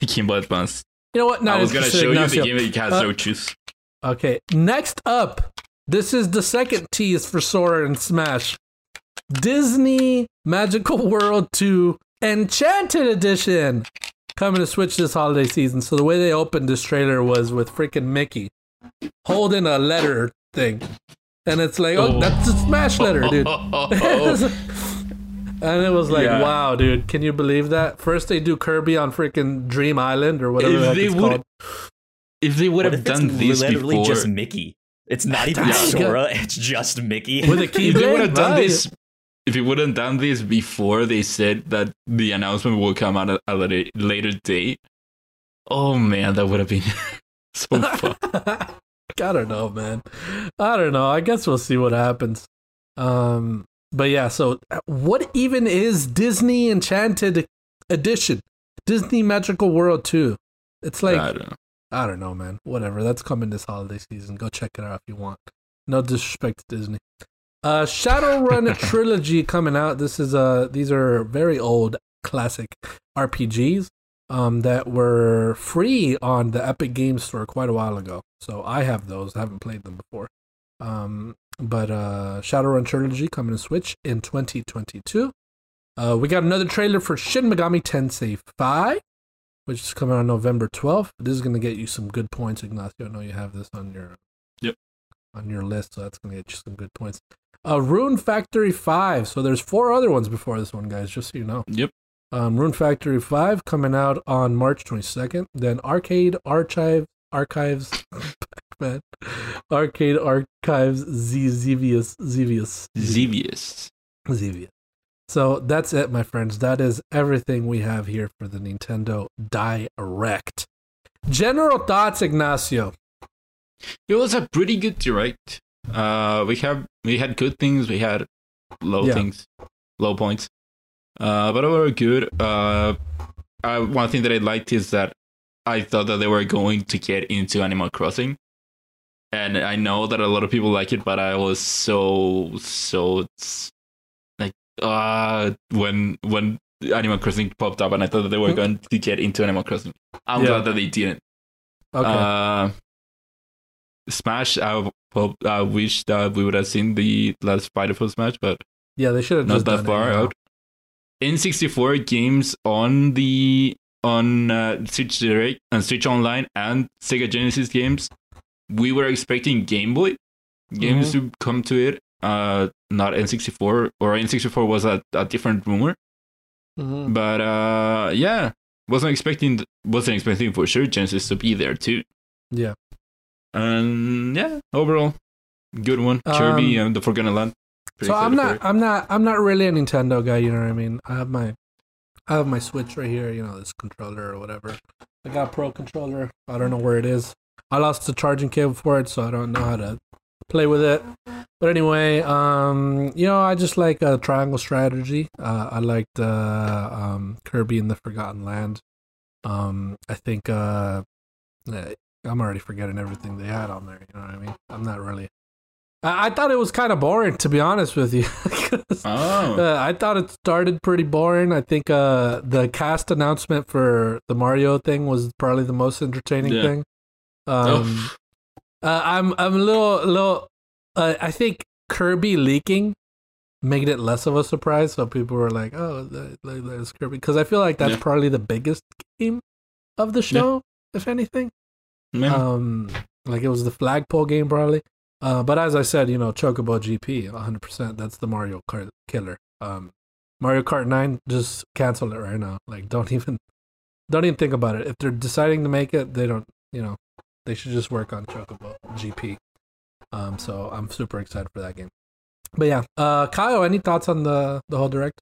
Game Boy Advance. You know what? No, I was going to show you the game that you can't so choose. Okay, next up. This is the second tease for Sora and Smash. Disney Magical World two Enchanted Edition coming to Switch this holiday season. So the way they opened this trailer was with freaking Mickey holding a letter thing. And it's like, oh, oh. that's a Smash letter, dude. And it was like, yeah. wow, dude, can you believe that? First they do Kirby on freaking Dream Island or whatever that is called. If they would have done this before. It's literally just Mickey. It's not even yeah. Sora, it's just Mickey. With a keyblade, if they would have done right. this, if you wouldn't done this before they said that the announcement will come out at a later date, oh man, that would have been so fun. I don't know, man. I don't know. I guess we'll see what happens. Um, but yeah, so what even is Disney Enchanted Edition? Disney Magical World two? It's like... I don't know. I don't know, man. Whatever. That's coming this holiday season. Go check it out if you want. No disrespect to Disney. Uh, Shadowrun Trilogy coming out. This is uh, these are very old classic R P Gs um, that were free on the Epic Games Store quite a while ago. So I have those. I haven't played them before. Um, but uh, Shadowrun Trilogy coming to Switch in twenty twenty-two. Uh, we got another trailer for Shin Megami Tensei five. Which is coming on November twelfth. This is going to get you some good points, Ignacio. I know you have this on your yep. on your list, so that's going to get you some good points. Uh, Rune Factory five. So there's four other ones before this one, guys, just so you know. Yep. Um, Rune Factory five coming out on March twenty-second. Then Arcade Archive, Archives... man, Arcade Archives Xevious. Xevious. Xevious. Xevious. So that's it, my friends. That is everything we have here for the Nintendo Direct. General thoughts, Ignacio. It was a pretty good Direct. Uh, we have we had good things, we had low yeah. things, low points. Uh, but overall, good. Uh, I, one thing that I liked is that I thought that they were going to get into Animal Crossing. And I know that a lot of people like it, but I was so, so... Uh, when when Animal Crossing popped up, and I thought that they were going to get into Animal Crossing. I'm yeah. glad that they didn't. Okay. Uh, Smash, I, hope, I wish that we would have seen the last fight for Smash, but yeah, they should have not just that done far it, out. N sixty-four games on the on uh, Switch Direct and Switch Online and Sega Genesis games. We were expecting Game Boy games mm-hmm. to come to it. Uh, not N sixty-four, or N sixty-four was a, a different rumor, mm-hmm. but uh, yeah, wasn't expecting, wasn't expecting for sure Genesis to be there too. Yeah, and yeah, overall, good one. Um, Kirby and the Forgotten Land. Pretty so I'm not, I'm not, I'm not really a Nintendo guy. You know what I mean? I have my, I have my Switch right here. You know, this controller or whatever. I got a Pro controller. I don't know where it is. I lost the charging cable for it, so I don't know how to play with it. But anyway, um, you know, I just like a uh, triangle strategy. Uh, I liked uh, um, Kirby and the Forgotten Land. Um, I think uh, I'm already forgetting everything they had on there. You know what I mean? I'm not really. I, I thought it was kind of boring, to be honest with you. oh. uh, I thought it started pretty boring. I think uh, the cast announcement for the Mario thing was probably the most entertaining yeah. thing. Um, uh, I'm I'm a little little. Uh, I think Kirby leaking made it less of a surprise, so people were like, "Oh, there's Kirby," because I feel like that's yeah. probably the biggest game of the show, yeah. if anything. Yeah. Um, like it was the flagpole game probably. Uh, but as I said, you know, Chocobo G P, one hundred percent. That's the Mario Kart killer. Um, Mario Kart nine, just cancel it right now. Like, don't even, don't even think about it. If they're deciding to make it, they don't. You know, they should just work on Chocobo G P. Um, so I'm super excited for that game. But yeah, uh, Kyle, any thoughts on the, the whole direct?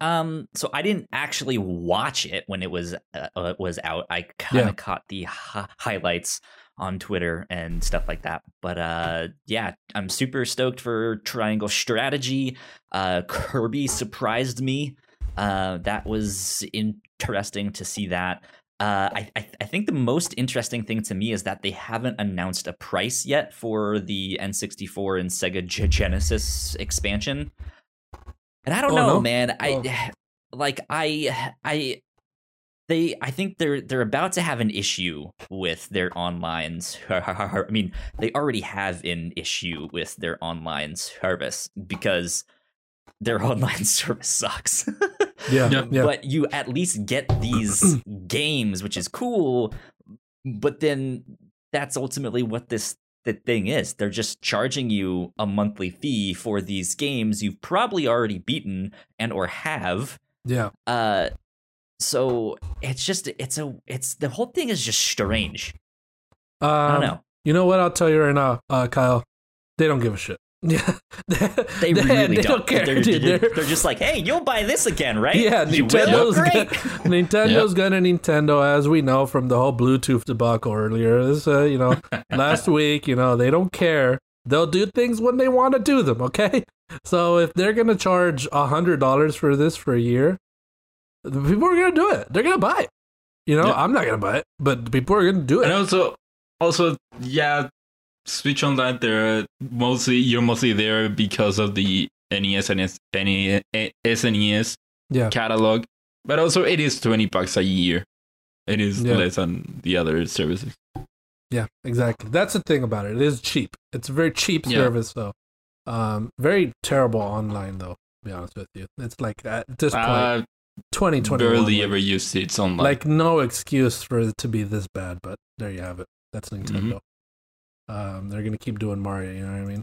Um, so I didn't actually watch it when it was uh, uh, was out. I kind of yeah. caught the hi- highlights on Twitter and stuff like that. But uh, yeah, I'm super stoked for Triangle Strategy. Uh, Kirby surprised me. Uh, that was interesting to see that. Uh, I, I, I think the most interesting thing to me is that they haven't announced a price yet for the N sixty-four and Sega Genesis expansion. And I don't oh, know, no. man. I oh. like I I they I think they're they're about to have an issue with their online. I mean, they already have an issue with their online service because their online service sucks. Yeah, yeah, yeah. But you at least get these games, which is cool. But then that's ultimately what this the thing is. They're just charging you a monthly fee for these games you've probably already beaten and or have. Yeah. Uh, so it's just it's a it's the whole thing is just strange. Um, I don't know. You know what? I'll tell you right now, uh, Kyle. They don't give a shit. Yeah, they, they really they don't. don't care. They're, they're, they're just like, hey, you'll buy this again, right? Yeah, you Nintendo's will? Great. Nintendo's yep. gonna Nintendo, as we know from the whole Bluetooth debacle earlier. This, uh, you know, last week, you know, they don't care. They'll do things when they want to do them. Okay, so if they're gonna charge a hundred dollars for this for a year, the people are gonna do it. They're gonna buy it. You know, yep. I'm not gonna buy it, but the people are gonna do it. And also, also, yeah. Switch Online, they're mostly you're mostly there because of the N E S and S N E S yeah. catalog, but also it is twenty bucks a year. It is yeah. less than the other services. Yeah, exactly. That's the thing about it. It is cheap. It's a very cheap yeah. service, though. Um, very terrible online, though. To be honest with you, it's like at this point, uh, twenty twenty-one barely like, ever used it. It's online. Like no excuse for it to be this bad. But there you have it. That's Nintendo. Mm-hmm. Um, they're gonna keep doing Mario, you know what I mean?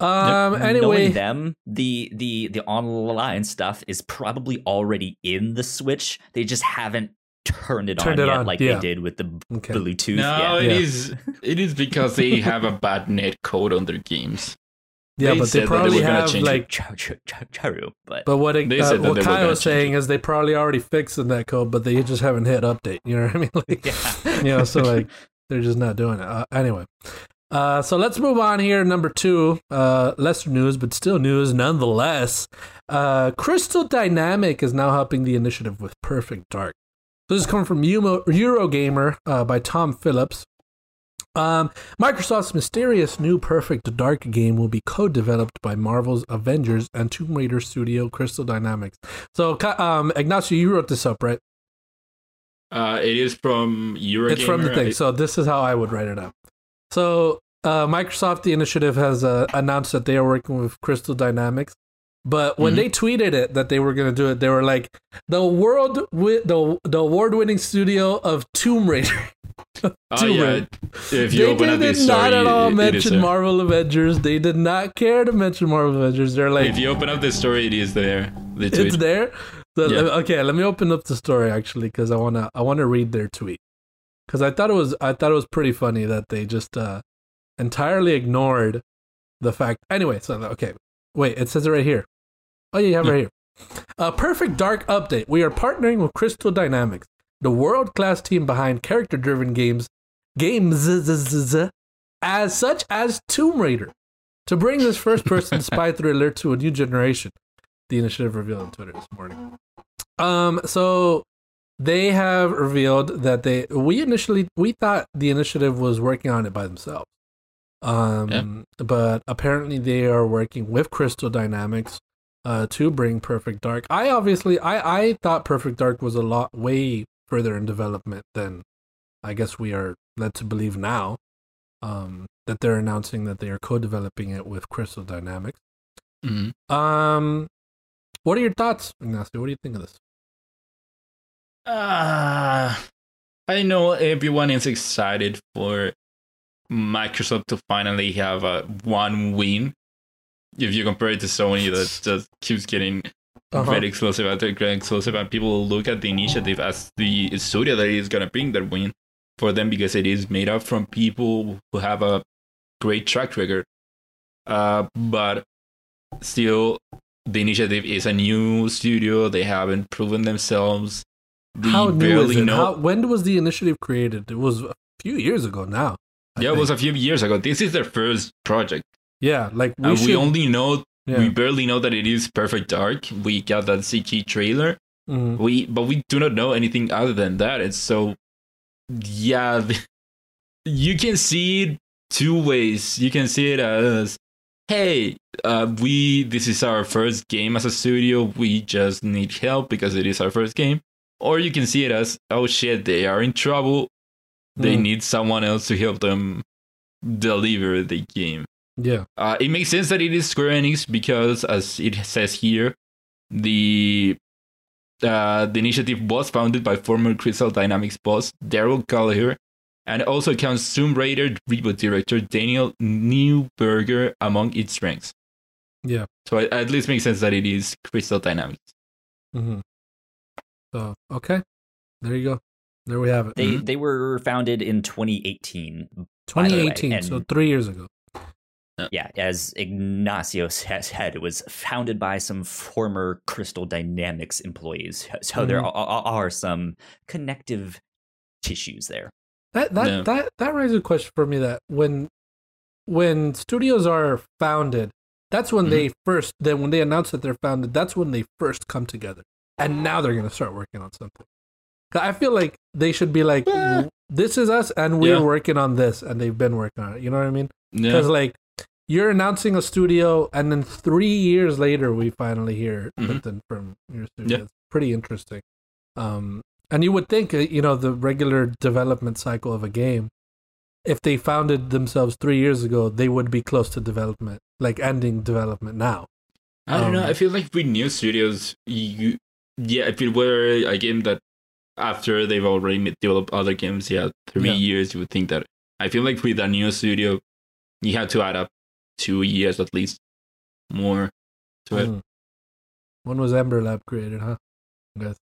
Um, yep. Anyway, knowing them, the the the online stuff is probably already in the Switch. They just haven't turned it turned on it yet, on. like yeah. they did with the okay. Bluetooth. No, yet. it yeah. is it is because they have a bad net code on their games. Yeah, they but they probably they have like charu, charu, but but what it, uh, what Kyle was saying it. is they probably already fixed the net code, but they just haven't hit update. You know what I mean? Like, yeah, you know, so like. They're just not doing it. Uh, anyway, uh, so let's move on here. Number two, uh, lesser news, but still news nonetheless. Uh, Crystal Dynamic is now helping the initiative with Perfect Dark. So this is coming from Euro- Eurogamer uh, by Tom Phillips. Um, Microsoft's mysterious new Perfect Dark game will be co-developed by Marvel's Avengers and Tomb Raider studio Crystal Dynamics. So, um, Ignacio, you wrote this up, right? Uh, it is from Eurogamer. It's from the thing. So this is how I would write it up. So uh, Microsoft, the initiative, has uh, announced that they are working with Crystal Dynamics. But when mm-hmm. they tweeted it that they were going to do it, they were like the world wi- the the award-winning studio of Tomb Raider. Tomb oh, yeah. Raider. If you they open did, up did this not story, at all it, mention it Marvel Avengers. They did not care to mention Marvel Avengers. They're like, if you open up this story, it is there. The tweet. It's there. So, yeah. Okay, let me open up the story actually because I wanna I wanna read their tweet because I thought it was I thought it was pretty funny that they just uh, entirely ignored the fact. Anyway, so okay, wait, it says it right here. Oh yeah, you have it right here. A Perfect Dark update. We are partnering with Crystal Dynamics, the world-class team behind character-driven games, games as such as Tomb Raider, to bring this first-person spy thriller to a new generation. The initiative revealed on Twitter this morning. Um, so They have revealed that they we initially we thought the initiative was working on it by themselves. Um, yeah. But apparently they are working with Crystal Dynamics uh, to bring Perfect Dark. I obviously I, I thought Perfect Dark was a lot way further in development than I guess we are led to believe now. Um, that they're announcing that they are co-developing it with Crystal Dynamics. Mm-hmm. Um, what are your thoughts, Ignacio? What do you think of this? Uh, I know everyone is excited for Microsoft to finally have a one win. If you compare it to Sony, that just keeps getting uh-huh. very exclusive after exclusive, and people look at the initiative as the studio that is going to bring that win for them, because it is made up from people who have a great track record. Uh, but still, the initiative is a new studio. They haven't proven themselves. They How new is it? Know... How, when was the initiative created? It was a few years ago now. I yeah, think. It was a few years ago. This is their first project. Yeah, like we, and should... we only know, yeah. we barely know that it is Perfect Dark. We got that C G trailer. Mm-hmm. We, but we do not know anything other than that. And so, yeah, the, you can see it two ways. You can see it as, hey, uh, we this is our first game as a studio. We just need help because it is our first game. Or you can see it as, oh shit, they are in trouble. They mm. need someone else to help them deliver the game. Yeah. Uh, it makes sense that it is Square Enix because, as it says here, the uh, the initiative was founded by former Crystal Dynamics boss Daryl Gallagher and also counts Tomb Raider reboot director Daniel Neuberger among its ranks. Yeah. So it at least makes sense that it is Crystal Dynamics. Mm-hmm. So, okay. There you go. There we have it. They they were founded in twenty eighteen. twenty eighteen, way, so three years ago. Yeah, as Ignacio said, it was founded by some former Crystal Dynamics employees. So mm-hmm. there are, are some connective tissues there. That that, no. that that raises a question for me that when when studios are founded, that's when mm-hmm. they first then when they announce that they're founded, that's when they first come together. And now they're going to start working on something. I feel like they should be like, yeah. this is us and we're yeah. working on this. And they've been working on it. You know what I mean? Because yeah. like you're announcing a studio and then three years later, we finally hear mm-hmm. something from your studio. Yeah. It's pretty interesting. Um, and you would think, you know, the regular development cycle of a game, if they founded themselves three years ago, they would be close to development, like ending development now. I don't um, know. I feel like with new studios, you... Yeah, if it were a game that after they've already developed other games, yeah, three yeah. years, you would think that. I feel like with a new studio, you have to add up two years at least more to mm. it. When was Ember Lab created, huh? I guess.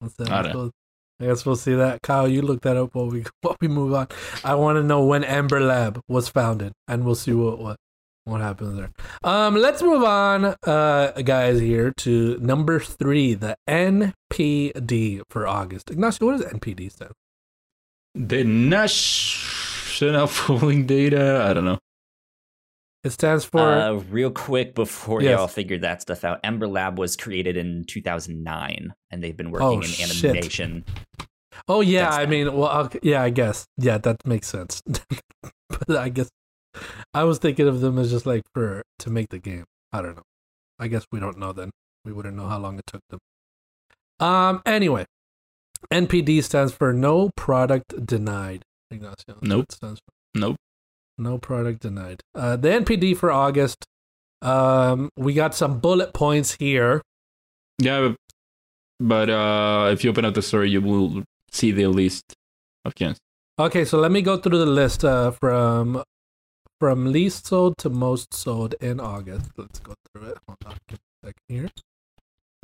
What's that? I, we'll, I guess we'll see that. Kyle, you look that up while we while we move on. I want to know when Ember Lab was founded, and we'll see what what. What happens there? Um, let's move on, uh, guys, here to number three, the N P D for August. Ignacio, what does N P D stand for? The National Polling Data. I don't know. It stands for... Uh, real quick, before yes. y'all figure that stuff out, Ember Lab was created in two thousand nine, and they've been working oh, in shit. animation. Oh, yeah, That's I that. mean, well, I'll, yeah, I guess. Yeah, that makes sense. But I guess... I was thinking of them as just like for to make the game. I don't know. I guess we don't know then. We wouldn't know how long it took them. Um. Anyway, N P D stands for No Product Denied. Ignacio, nope. Stands for. Nope. No Product Denied. Uh, the N P D for August. Um. We got some bullet points here. Yeah, but uh, if you open up the story, you will see the list of games. Okay, so let me go through the list uh, from. From least sold to most sold in August. Let's go through it. Hold on, give me a second here.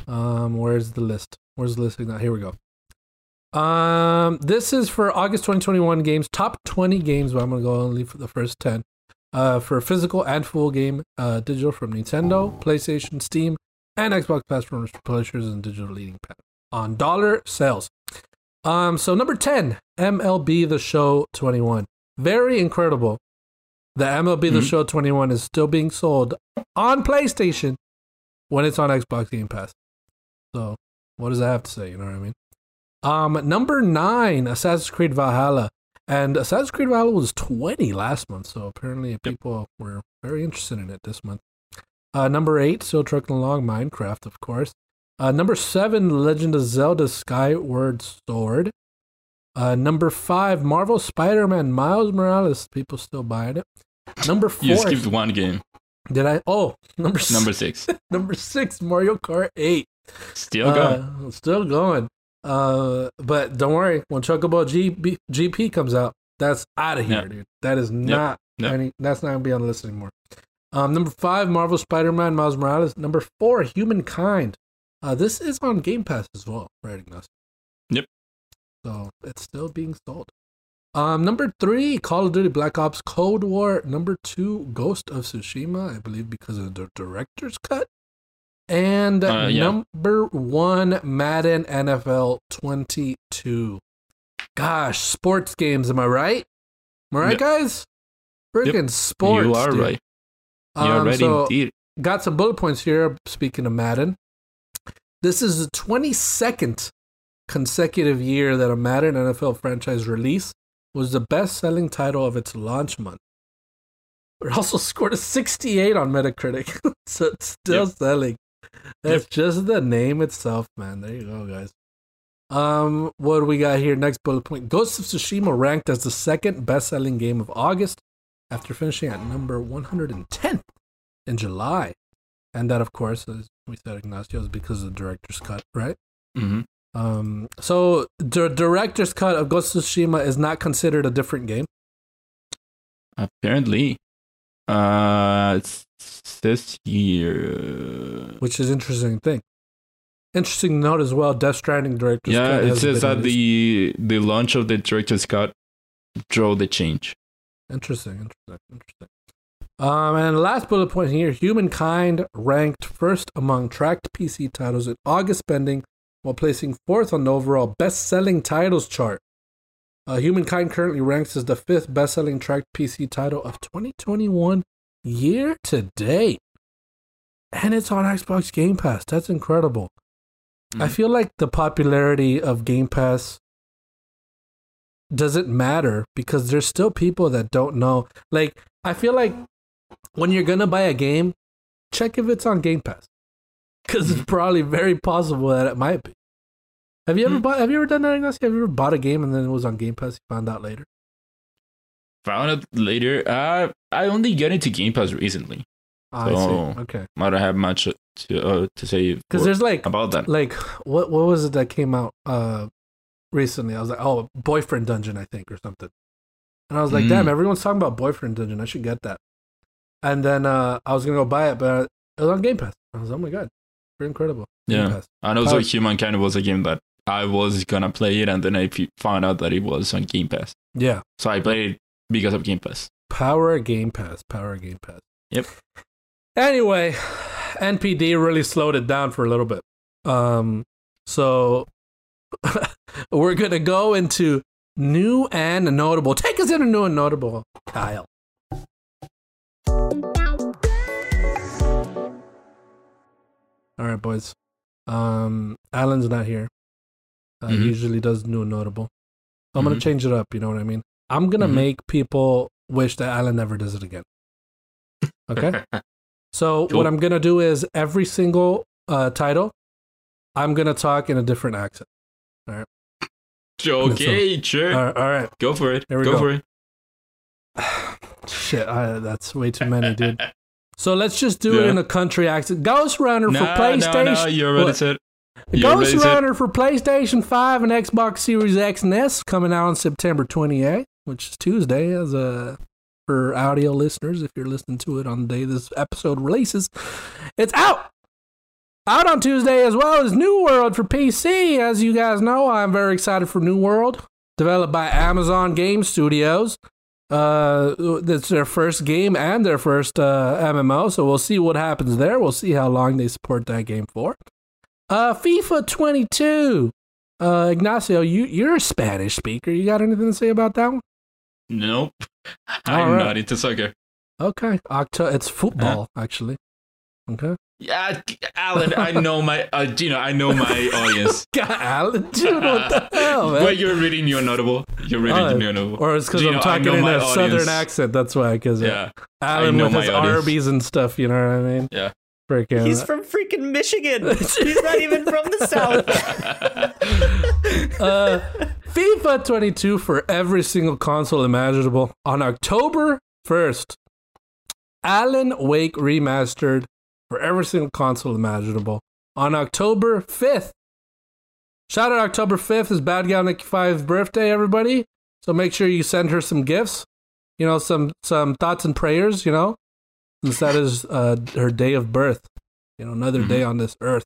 Um, where's the list? Where's the list now? Here we go. Um, this is for August twenty twenty-one games, top twenty games, but I'm gonna go only for the first ten. Uh, for physical and full game, uh, digital from Nintendo, PlayStation, Steam, and Xbox platforms, publishers, and digital leading path on dollar sales. Um, so number ten, M L B The Show twenty-one, very incredible. The M L B mm-hmm. The Show twenty-one is still being sold on PlayStation when it's on Xbox Game Pass. So, what does that have to say? You know what I mean? Um, number nine, Assassin's Creed Valhalla. And Assassin's Creed Valhalla was twenty last month, so apparently people yep. were very interested in it this month. Uh, number eight, still trucking along, Minecraft, of course. Uh, number seven, Legend of Zelda Skyward Sword. Uh, number five, Marvel Spider-Man Miles Morales. People still buying it. Number four. You skipped one game. Did I? Oh, number six. Number six, number six Mario Kart eight. Still going. Uh, still going. Uh, but don't worry, when Chocobo G P comes out, that's out of here, yeah. dude. That is not yep. Yep. Any, that's not gonna be on the list anymore. Um, number five, Marvel Spider-Man Miles Morales. Number four, Humankind. Uh, this is on Game Pass as well, right? Yep. So it's still being sold. Um, number three, Call of Duty Black Ops Cold War. Number two, Ghost of Tsushima, I believe, because of the director's cut. And uh, yeah. number one, Madden N F L twenty-two. Gosh, sports games, am I right? Am I right, yep. guys? Freaking yep. sports. You are dude. right. You are um, right so indeed. Got some bullet points here, speaking of Madden. This is the twenty-second consecutive year that a Madden N F L franchise release was the best-selling title of its launch month. It also scored a sixty-eight on Metacritic, so it's still yep. selling. That's yep. just the name itself, man. There you go, guys. Um, what do we got here? Next bullet point. Ghost of Tsushima ranked as the second best-selling game of August after finishing at number one hundred ten in July. And that, of course, as we said, Ignacio, is because of the director's cut, right? Mm-hmm. Um, so the director's cut of Ghost of Tsushima is not considered a different game? Apparently. Uh, it's this year. Which is interesting thing. Interesting note as well, Death Stranding director's yeah, cut. Yeah, it says that the, the launch of the director's cut drove the change. Interesting, interesting, interesting. Um, and last bullet point here, Humankind ranked first among tracked P C titles in August spending while placing fourth on the overall best-selling titles chart. Uh, Humankind currently ranks as the fifth best-selling tracked P C title of twenty twenty-one year-to-date. And it's on Xbox Game Pass. That's incredible. Mm-hmm. I feel like the popularity of Game Pass doesn't matter because there's still people that don't know. Like, I feel like when you're going to buy a game, check if it's on Game Pass. Because it's probably very possible that it might be. Have you ever mm. bought? Have you ever done that? Ignacio? Have you ever bought a game and then it was on Game Pass? You found out later. Found out later. Uh, I only got into Game Pass recently. Ah, so I see. Okay. I don't have much to uh, to say because there's like about that. Like what what was it that came out uh recently? I was like, oh, Boyfriend Dungeon, I think, or something. And I was like, mm. damn, everyone's talking about Boyfriend Dungeon. I should get that. And then uh, I was gonna go buy it, but it was on Game Pass. I was like, oh my god, very incredible. Game yeah, Pass. And also, Power- Humankind was a game that I was gonna play it, and then I found out that it was on Game Pass. Yeah. So I played it because of Game Pass. Power Game Pass. Power Game Pass. Yep. Anyway, N P D really slowed it down for a little bit. Um, so we're gonna go into new and notable. Take us into new and notable, Kyle. All right, boys. Um, Alan's not here. Uh, mm-hmm. He usually does new and notable. So I'm mm-hmm. going to change it up. You know what I mean? I'm going to mm-hmm. make people wish that Alan never does it again. Okay? So cool. What I'm going to do is every single uh, title, I'm going to talk in a different accent. All right? Okay, so, sure. All right, all right. Go for it. Here we go. Go for it. Shit, I, that's way too many, dude. So let's just do yeah. it in a country accent. Ghost Runner no, for PlayStation. No, no, you already said you Ghost already Runner said. for PlayStation five and Xbox Series X and S coming out on September twenty-eighth, which is Tuesday, as a for audio listeners. If you're listening to it on the day this episode releases, it's out. Out on Tuesday, as well as New World for P C. As you guys know, I'm very excited for New World, developed by Amazon Game Studios. Uh, that's their first game and their first uh, M M O, so we'll see what happens there. We'll see how long they support that game for. Uh, FIFA twenty-two. Uh, Ignacio, you, you're a Spanish speaker. You got anything to say about that one? Nope. I'm right. not into soccer. Okay. Octo- it's football, huh? actually. Okay. Yeah, Alan, I know my, uh, Gino, I know my audience. God, Alan, Gino, what the hell, man? But you're reading your notable. You're reading uh, your notable. Or it's because I'm talking in a audience. Southern accent. That's why. Because yeah, Alan with his audience. Arby's and stuff. You know what I mean? Yeah. Freaking. He's from freaking Michigan. He's not even from the South. uh, FIFA twenty-two for every single console imaginable on October first. Alan Wake remastered. For every single console imaginable on October fifth. Shout out October fifth is Bad Gal Nikki five's birthday, everybody. So make sure you send her some gifts, you know, some some thoughts and prayers, you know, since that is uh, her day of birth. You know, another mm-hmm. day on this earth,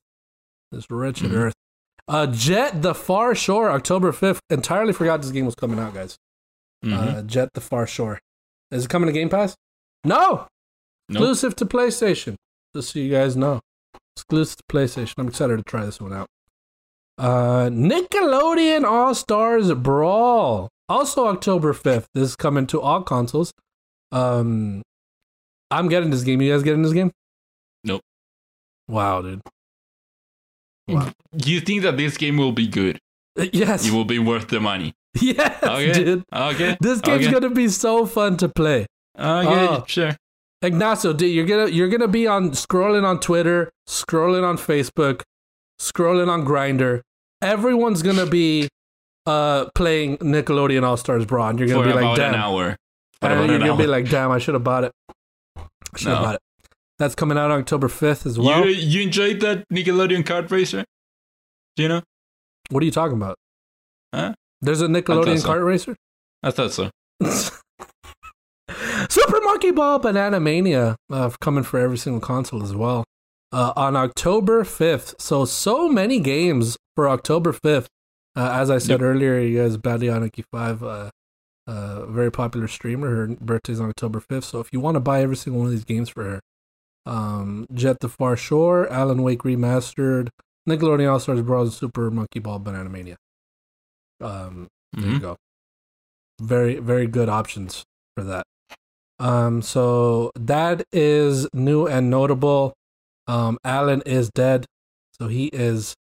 this wretched mm-hmm. earth. Uh, Jet the Far Shore, October fifth. Entirely forgot this game was coming out, guys. Mm-hmm. Uh, Jet the Far Shore. Is it coming to Game Pass? No. Nope. Exclusive to PlayStation. Just so you guys know. Exclusive to PlayStation. I'm excited to try this one out. Uh, Nickelodeon All-Stars Brawl. Also October fifth. This is coming to all consoles. Um, I'm getting this game. You guys getting this game? Nope. Wow, dude. Wow. You think that this game will be good? Yes. It will be worth the money. Yes, okay. dude. Okay. This game's okay. going to be so fun to play. Okay, oh. sure. Ignacio, dude, you're gonna you're gonna be on scrolling on Twitter, scrolling on Facebook, scrolling on Grindr. Everyone's gonna be uh, playing Nickelodeon All Stars Brawl. You're gonna For be about like, damn, an hour. For about you're an gonna hour. be like, damn, I should have bought it. I should have no. bought it. That's coming out on October fifth as well. You, you enjoyed that Nickelodeon kart racer? Do you know? What are you talking about? Huh? There's a Nickelodeon so. kart racer? I thought so. Super Monkey Ball Banana Mania uh, coming for every single console as well uh, on October fifth. So, so many games for October fifth. Uh, as I said yep. earlier, you guys, Badioniki five, uh, uh, very popular streamer. Her birthday's on October fifth. So, if you want to buy every single one of these games for her, um, Jet the Far Shore, Alan Wake Remastered, Nickelodeon All Stars Brawl, Super Monkey Ball Banana Mania. Um, mm-hmm. There you go. Very, very good options for that. Um, so that is new and notable. Um, Alan is dead, so he is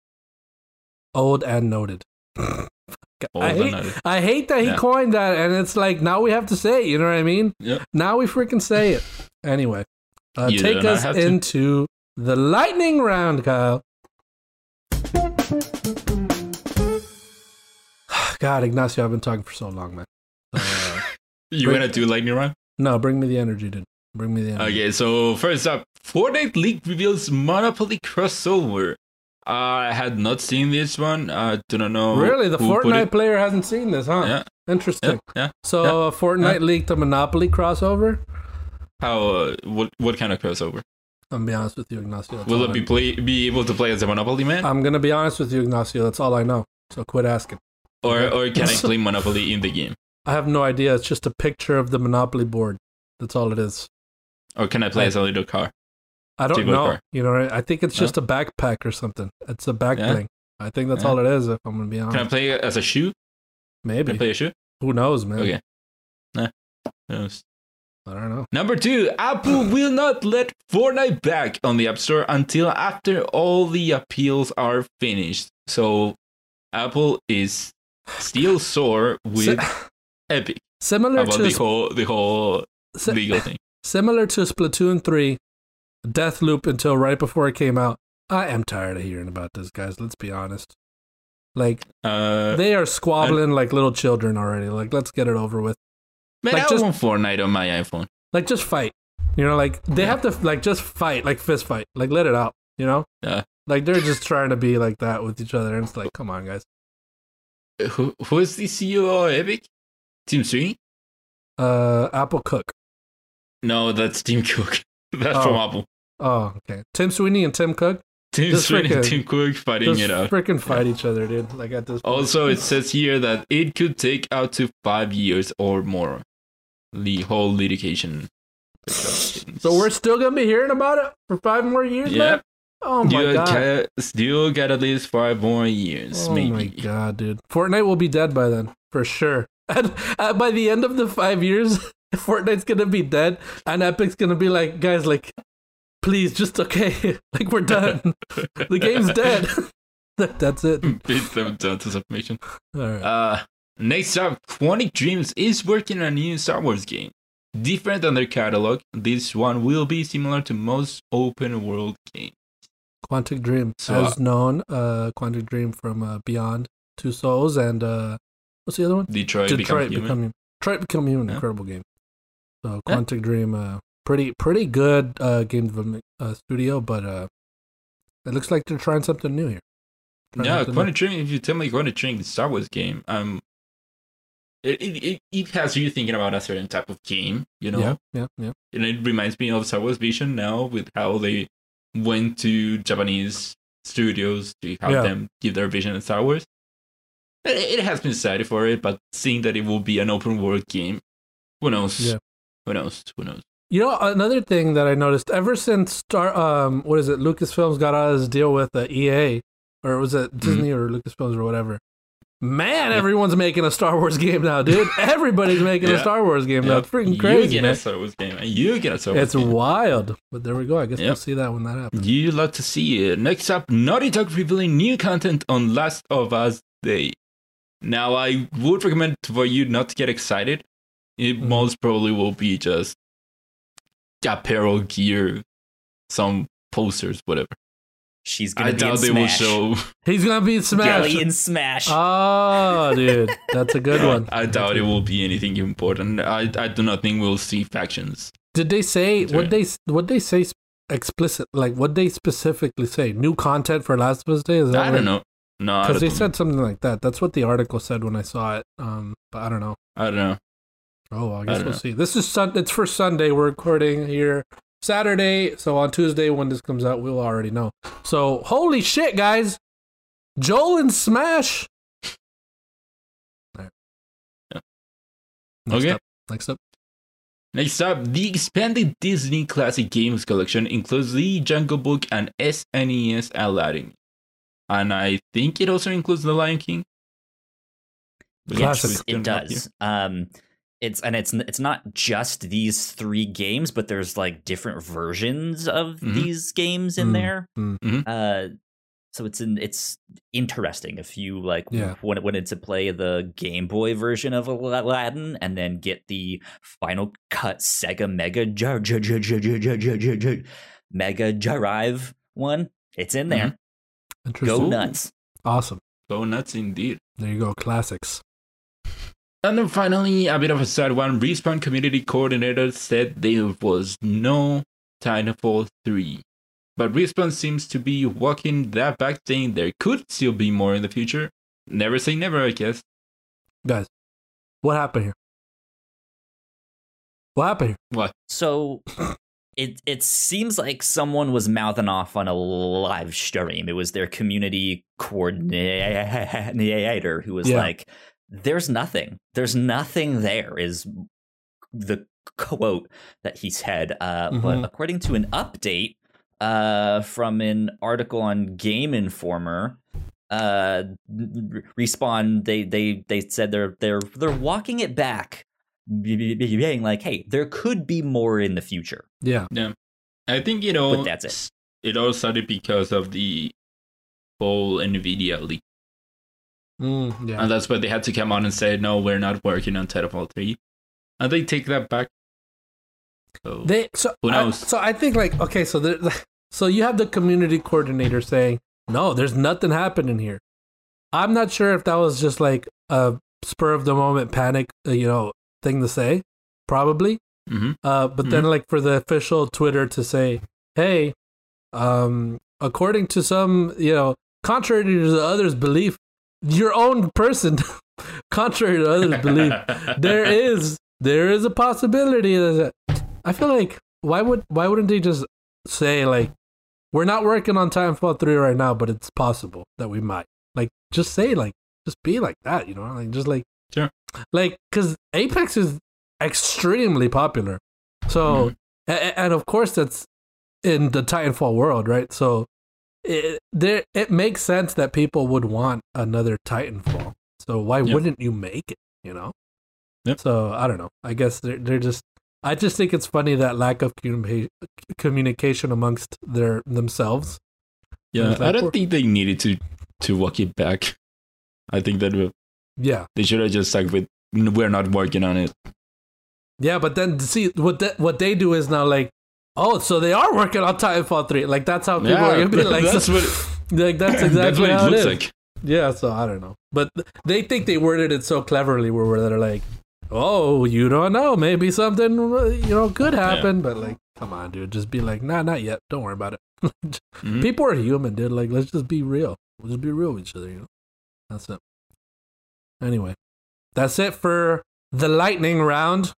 old and noted. old I, hate, and noted. I hate that he yeah. coined that, and it's like now we have to say it, you know what I mean? Yep. Now we freaking say it. Anyway, uh, take us into to. the lightning round, Kyle. God, Ignacio, I've been talking for so long, man. Uh, you want to do lightning round? No, bring me the energy, dude. Bring me the energy. Okay, so first up, Fortnite leak reveals Monopoly crossover. Uh, I had not seen this one. I uh, do not know. Really? The Fortnite player hasn't seen this, huh? Yeah. Interesting. Yeah. yeah so yeah, Fortnite yeah. leaked a Monopoly crossover? How? Uh, what, what kind of crossover? I'm going to be honest with you, Ignacio. Will it be, play, be able to play as a Monopoly man? I'm going to be honest with you, Ignacio. That's all I know. So quit asking. Or, okay? or can I play Monopoly in the game? I have no idea. It's just a picture of the Monopoly board. That's all it is. Or can I play I, as a little car? I don't Jiggle know. Car. You know, I think it's just no? a backpack or something. It's a back yeah. thing. I think that's yeah. all it is. If I'm gonna be honest. Can I play as a shoe? Maybe. Can I play a shoe? Who knows, man? Okay. Nah. Who knows? I don't know. Number two, Apple will not let Fortnite back on the App Store until after all the appeals are finished. So, Apple is still sore with. Epic. Similar about to the whole, the whole si- legal thing. Similar to Splatoon three, Deathloop until right before it came out. I am tired of hearing about this, guys. Let's be honest. Like uh, they are squabbling I, like little children already. Like let's get it over with. Man, like, I just, want Fortnite on my iPhone. Like just fight. You know, like they yeah. have to like just fight, like fist fight, like let it out. You know, yeah. like they're just trying to be like that with each other, and it's like, come on, guys. Who who is the C E O of Epic? Team Sweeney? Uh, Apple Cook. No, that's Tim Cook. That's oh. from Apple. Oh, okay. Tim Sweeney and Tim Cook? Tim Sweeney and Tim Cook fighting it out. Freaking fight yeah. each other, dude. Like at this point. Also, it says here that it could take up to five years or more. The whole litigation. So we're still going to be hearing about it for five more years, yep. man? Oh, my still God. Got, still got at least five more years, oh maybe. Oh, my God, dude. Fortnite will be dead by then, for sure. And uh, by the end of the five years, Fortnite's gonna be dead, and Epic's gonna be like, guys, like, please, just okay. Like, we're done. The game's dead. That's it. Beat them down to submission. All right. Uh, next up, Quantic Dreams is working on a new Star Wars game. Different than their catalog, this one will be similar to most open world games. Quantic Dream, so, as known, uh, Quantic Dream from uh, Beyond Two Souls, and uh, what's the other one? Detroit, Detroit Become Human. Become, Detroit Become Human, yeah. Incredible game. So Quantic yeah. Dream, uh, pretty pretty good uh, game development uh, studio, but uh, it looks like they're trying something new here. Trying yeah, Quantic new. Dream. If you tell me Quantic Dream, the Star Wars game, um, it it it has you thinking about a certain type of game, you know? Yeah, yeah, yeah. And it reminds me of Star Wars Vision now with how they went to Japanese studios to have yeah. them give their vision of Star Wars. It has been decided for it, but seeing that it will be an open world game, who knows? Yeah. Who knows? Who knows? You know, another thing that I noticed ever since Star, um, what is it? Lucasfilms got out of his deal with uh, E A, or was it Disney mm-hmm. or Lucasfilms or whatever? Man, everyone's making a Star Wars game now, dude. Everybody's making yeah. a Star Wars game yeah. now. It's freaking crazy. You get man. a Star Wars game. You get a Star Wars it's game. It's wild. But there we go. I guess yep. we'll see that when that happens. You love to see it. Next up, Naughty Dog revealing new content on Last of Us Day. Now, I would recommend for you not to get excited. It mm-hmm. most probably will be just apparel, gear, some posters, whatever. She's gonna I be doubt in they Smash. Will show. He's gonna be in Smash. Yeah. in Smash. Oh, dude, that's a good one. I that's doubt it will be anything important. I I do not think we'll see factions. Did they say what they what they say explicit? Like what they specifically say? New content for Last of Us Day? Is that I right? don't know. No, because they know. said something like that. That's what the article said when I saw it. Um, but I don't know. I don't know. Oh, well, I guess I we'll know. see. This is Sun. It's for Sunday. We're recording here. Saturday, so on Tuesday when this comes out, we'll already know. So, holy shit, guys! Joel and Smash! All right. Yeah. Next okay. Up. Next up. Next up, the expanded Disney Classic Games Collection includes the Jungle Book and S N E S Aladdin. And I think it also includes the Lion King. Yes, it does. Um... It's and it's it's not just these three games, but there's like different versions of mm-hmm. these games in mm-hmm. there. Mm-hmm. Uh, so it's in, it's interesting if you like yeah. w- wanted to play the Game Boy version of Aladdin and then get the Final Cut Sega Mega j- j- j- j- j- j- j- Mega Drive one. It's in there. Mm-hmm. Interesting. Go nuts! Awesome. Go nuts indeed. There you go. Classics. And then finally, a bit of a sad one, Respawn community coordinator said there was no Titanfall three. But Respawn seems to be walking that back, saying there could still be more in the future. Never say never, I guess. Guys, what happened here? What happened here? What? So, it, it seems like someone was mouthing off on a live stream. It was their community coordinator who was yeah. like... There's nothing. There's nothing there is the quote that he said. Uh, mm-hmm. But according to an update uh, from an article on Game Informer, uh, Respawn, they they they said they're they're they're walking it back, being like, hey, there could be more in the future. Yeah, yeah. I think you know. But that's it. It all started because of the whole NVIDIA leak. Mm, yeah. And that's why they had to come on and say, no, we're not working on Titanfall three. And they take that back. So, they, so who knows? I, so I think like, okay, so there, so you have the community coordinator saying, no, there's nothing happening here. I'm not sure if that was just like a spur of the moment panic, you know, thing to say, probably. Mm-hmm. Uh, but mm-hmm. then like for the official Twitter to say, hey, um, according to some, you know, contrary to the others' belief, your own person, contrary to others' belief, there is there is a possibility that I feel like why would why wouldn't they just say like we're not working on Titanfall three right now, but it's possible that we might like just say like just be like that, you know, like just like sure, like because Apex is extremely popular, so mm. and, and of course that's in the Titanfall world, right? So. It, there, it makes sense that people would want another Titanfall. So why yep. wouldn't you make it, you know? Yep. So I don't know. I guess they're, they're just I just think it's funny that lack of com- communication amongst their themselves. Yeah, I don't think they needed to to walk it back. I think that yeah, they should have just stuck with we're not working on it. Yeah, but then see what the, what they do is now like, oh, so they are working on Titanfall three. Like that's how people yeah, are gonna be like. That's so, what, like that's exactly that's what how it looks it like. Yeah, so I don't know, but they think they worded it so cleverly where, where they're like, oh, you don't know, maybe something you know could happen, yeah. But like, come on, dude, just be like, nah, not yet. Don't worry about it. Mm-hmm. People are human, dude. Like, let's just be real. We'll just be real with each other. You know, that's it. Anyway, that's it for the lightning round,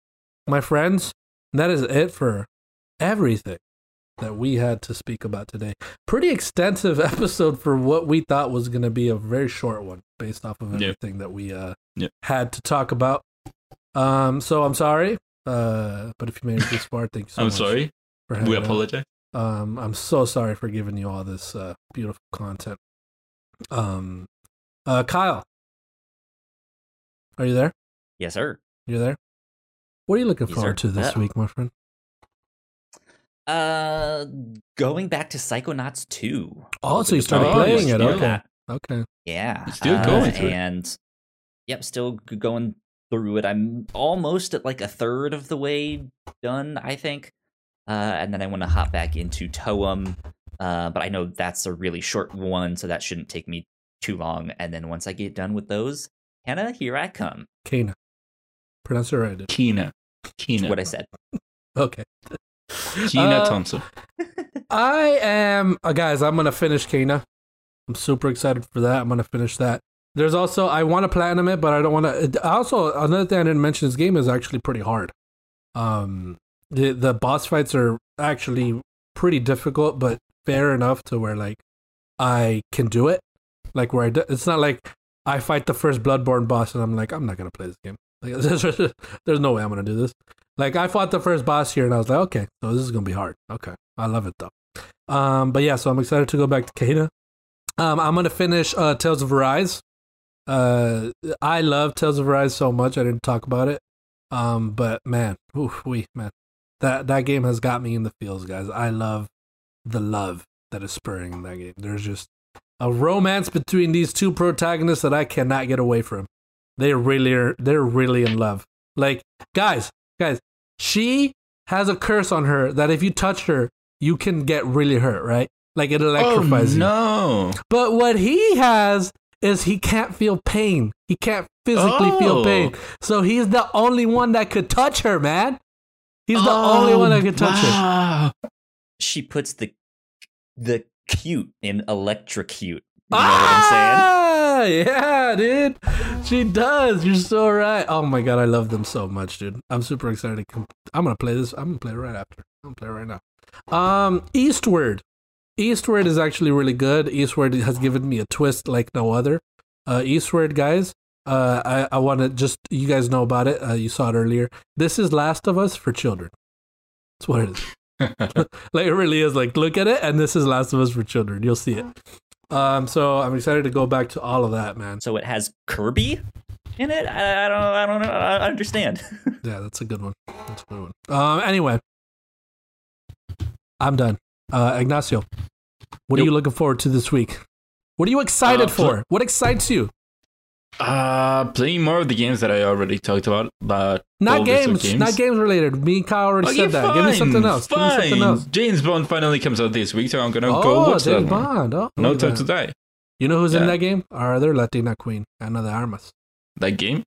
my friends. That is it for everything that we had to speak about today. Pretty extensive episode for what we thought was going to be a very short one, based off of everything yep. that we uh, yep. had to talk about. Um, so I'm sorry, uh, but if you made it this far, thank you so I'm much. I'm sorry. We apologize. Um, I'm so sorry for giving you all this uh, beautiful content. Um, uh, Kyle, are you there? Yes, sir. You're there? What are you looking yes, forward sir. to this uh, week, my friend? Uh, going back to Psychonauts two. Oh, so you started oh, playing it. Okay. Okay. Yeah. You're still going uh, through and, it. Yep, still going through it. I'm almost at like a third of the way done, I think. Uh, and then I want to hop back into Toem. Uh, but I know that's a really short one, so that shouldn't take me too long. And then once I get done with those, Kena, here I come. Kena. Pronounce it right. Kena. Kena. That's what I said. Okay. Gina uh, Thompson. I am, uh, guys, I'm going to finish Kena. I'm super excited for that. I'm going to finish that. There's also, I want to platinum it, but I don't want to. Also, another thing I didn't mention, this game is actually pretty hard. Um, the, the boss fights are actually pretty difficult, but fair enough to where, like, I can do it. Like, where I do, it's not like I fight the first Bloodborne boss and I'm like, I'm not going to play this game. Like, there's, there's no way I'm going to do this. Like, I fought the first boss here, and I was like, okay, so this is going to be hard. Okay. I love it, though. Um, but, yeah, so I'm excited to go back to Kena. Um, I'm going to finish uh, Tales of Arise. Uh, I love Tales of Arise so much, I didn't talk about it. Um, but, man, oof, we, man. That, that game has got me in the feels, guys. I love the love that is spurring in that game. There's just a romance between these two protagonists that I cannot get away from. They really are, they're really in love. Like, guys. Guys, she has a curse on her that if you touch her, you can get really hurt, right? Like, it electrifies you. Oh, no. You. But what he has is he can't feel pain. He can't physically oh. feel pain. So he's the only one that could touch her, man. He's oh, the only one that could touch wow. her. She puts the the cute in electrocute. You know ah, what I'm saying? Yeah, dude. She does. You're so right. Oh my god, I love them so much, dude. I'm super excited to comp- I'm gonna play this. I'm gonna play it right after. I'm gonna play it right now. Um, Eastward. Eastward is actually really good. Eastward has given me a twist like no other. Uh, Eastward, guys. Uh, I I want to just you guys know about it. Uh, you saw it earlier. This is Last of Us for children. That's what it is. Like it really is. Like look at it, and this is Last of Us for children. You'll see it. Um, so I'm excited to go back to all of that, man. So it has Kirby in it? I, I don't I don't know. I understand. Yeah, that's a good one. That's a good one. Um, anyway, I'm done. Uh, Ignacio, what yep. are you looking forward to this week? What are you excited uh, for? Pl- what excites you? Uh, playing more of the games that I already talked about, but not games, games, not games related. Me and Kyle already okay, said that. Fine, give me something else. Fine. Give me something else. James Bond finally comes out this week, so I'm gonna oh, go watch James that Bond. Oh, no time that. to die. You know who's yeah. in that game? Our other Latina queen, Ana de Armas. That game?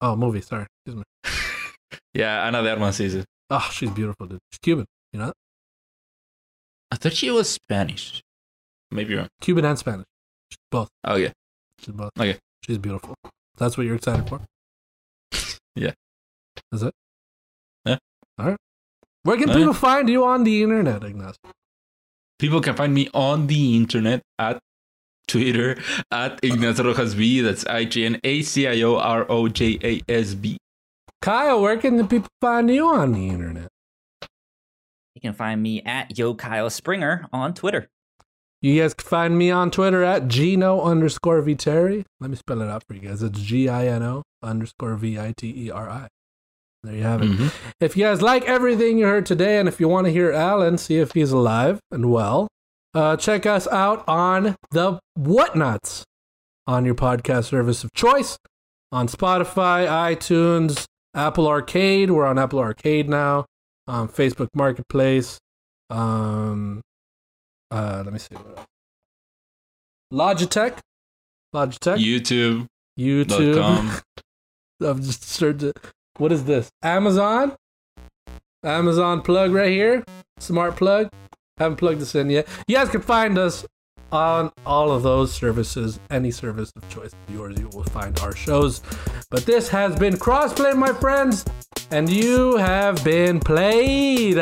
Oh, movie. Sorry, excuse me. Yeah, Ana de Armas is it. Oh, she's beautiful, dude. She's Cuban. You know that? I thought she was Spanish. Maybe wrong. Cuban and Spanish, she's both. Oh yeah, she's both. Okay. She's beautiful. That's what you're excited for? Yeah. Is it? Yeah. All right. Where can All people right. find you on the internet, Ignacio? People can find me on the internet at Twitter, at Ignacio Rojas B. That's I G N A C I O R O J A S B. Kyle, where can the people find you on the internet? You can find me at Yo Kyle Springer on Twitter. You guys can find me on Twitter at Gino underscore Viteri. Let me spell it out for you guys. It's G I N O underscore V I T E R I. There you have it. Mm-hmm. If you guys like everything you heard today, and if you want to hear Alan, see if he's alive and well, uh, check us out on the Whatnauts on your podcast service of choice, on Spotify, iTunes, Apple Arcade. We're on Apple Arcade now. Um, Facebook Marketplace. Um, uh, let me see. Logitech. Logitech. YouTube. YouTube. I've just searched it. What is this? Amazon? Amazon plug right here. Smart plug. Haven't plugged this in yet. You guys can find us on all of those services. Any service of choice of yours, you will find our shows. But this has been Crossplay, my friends. And you have been played.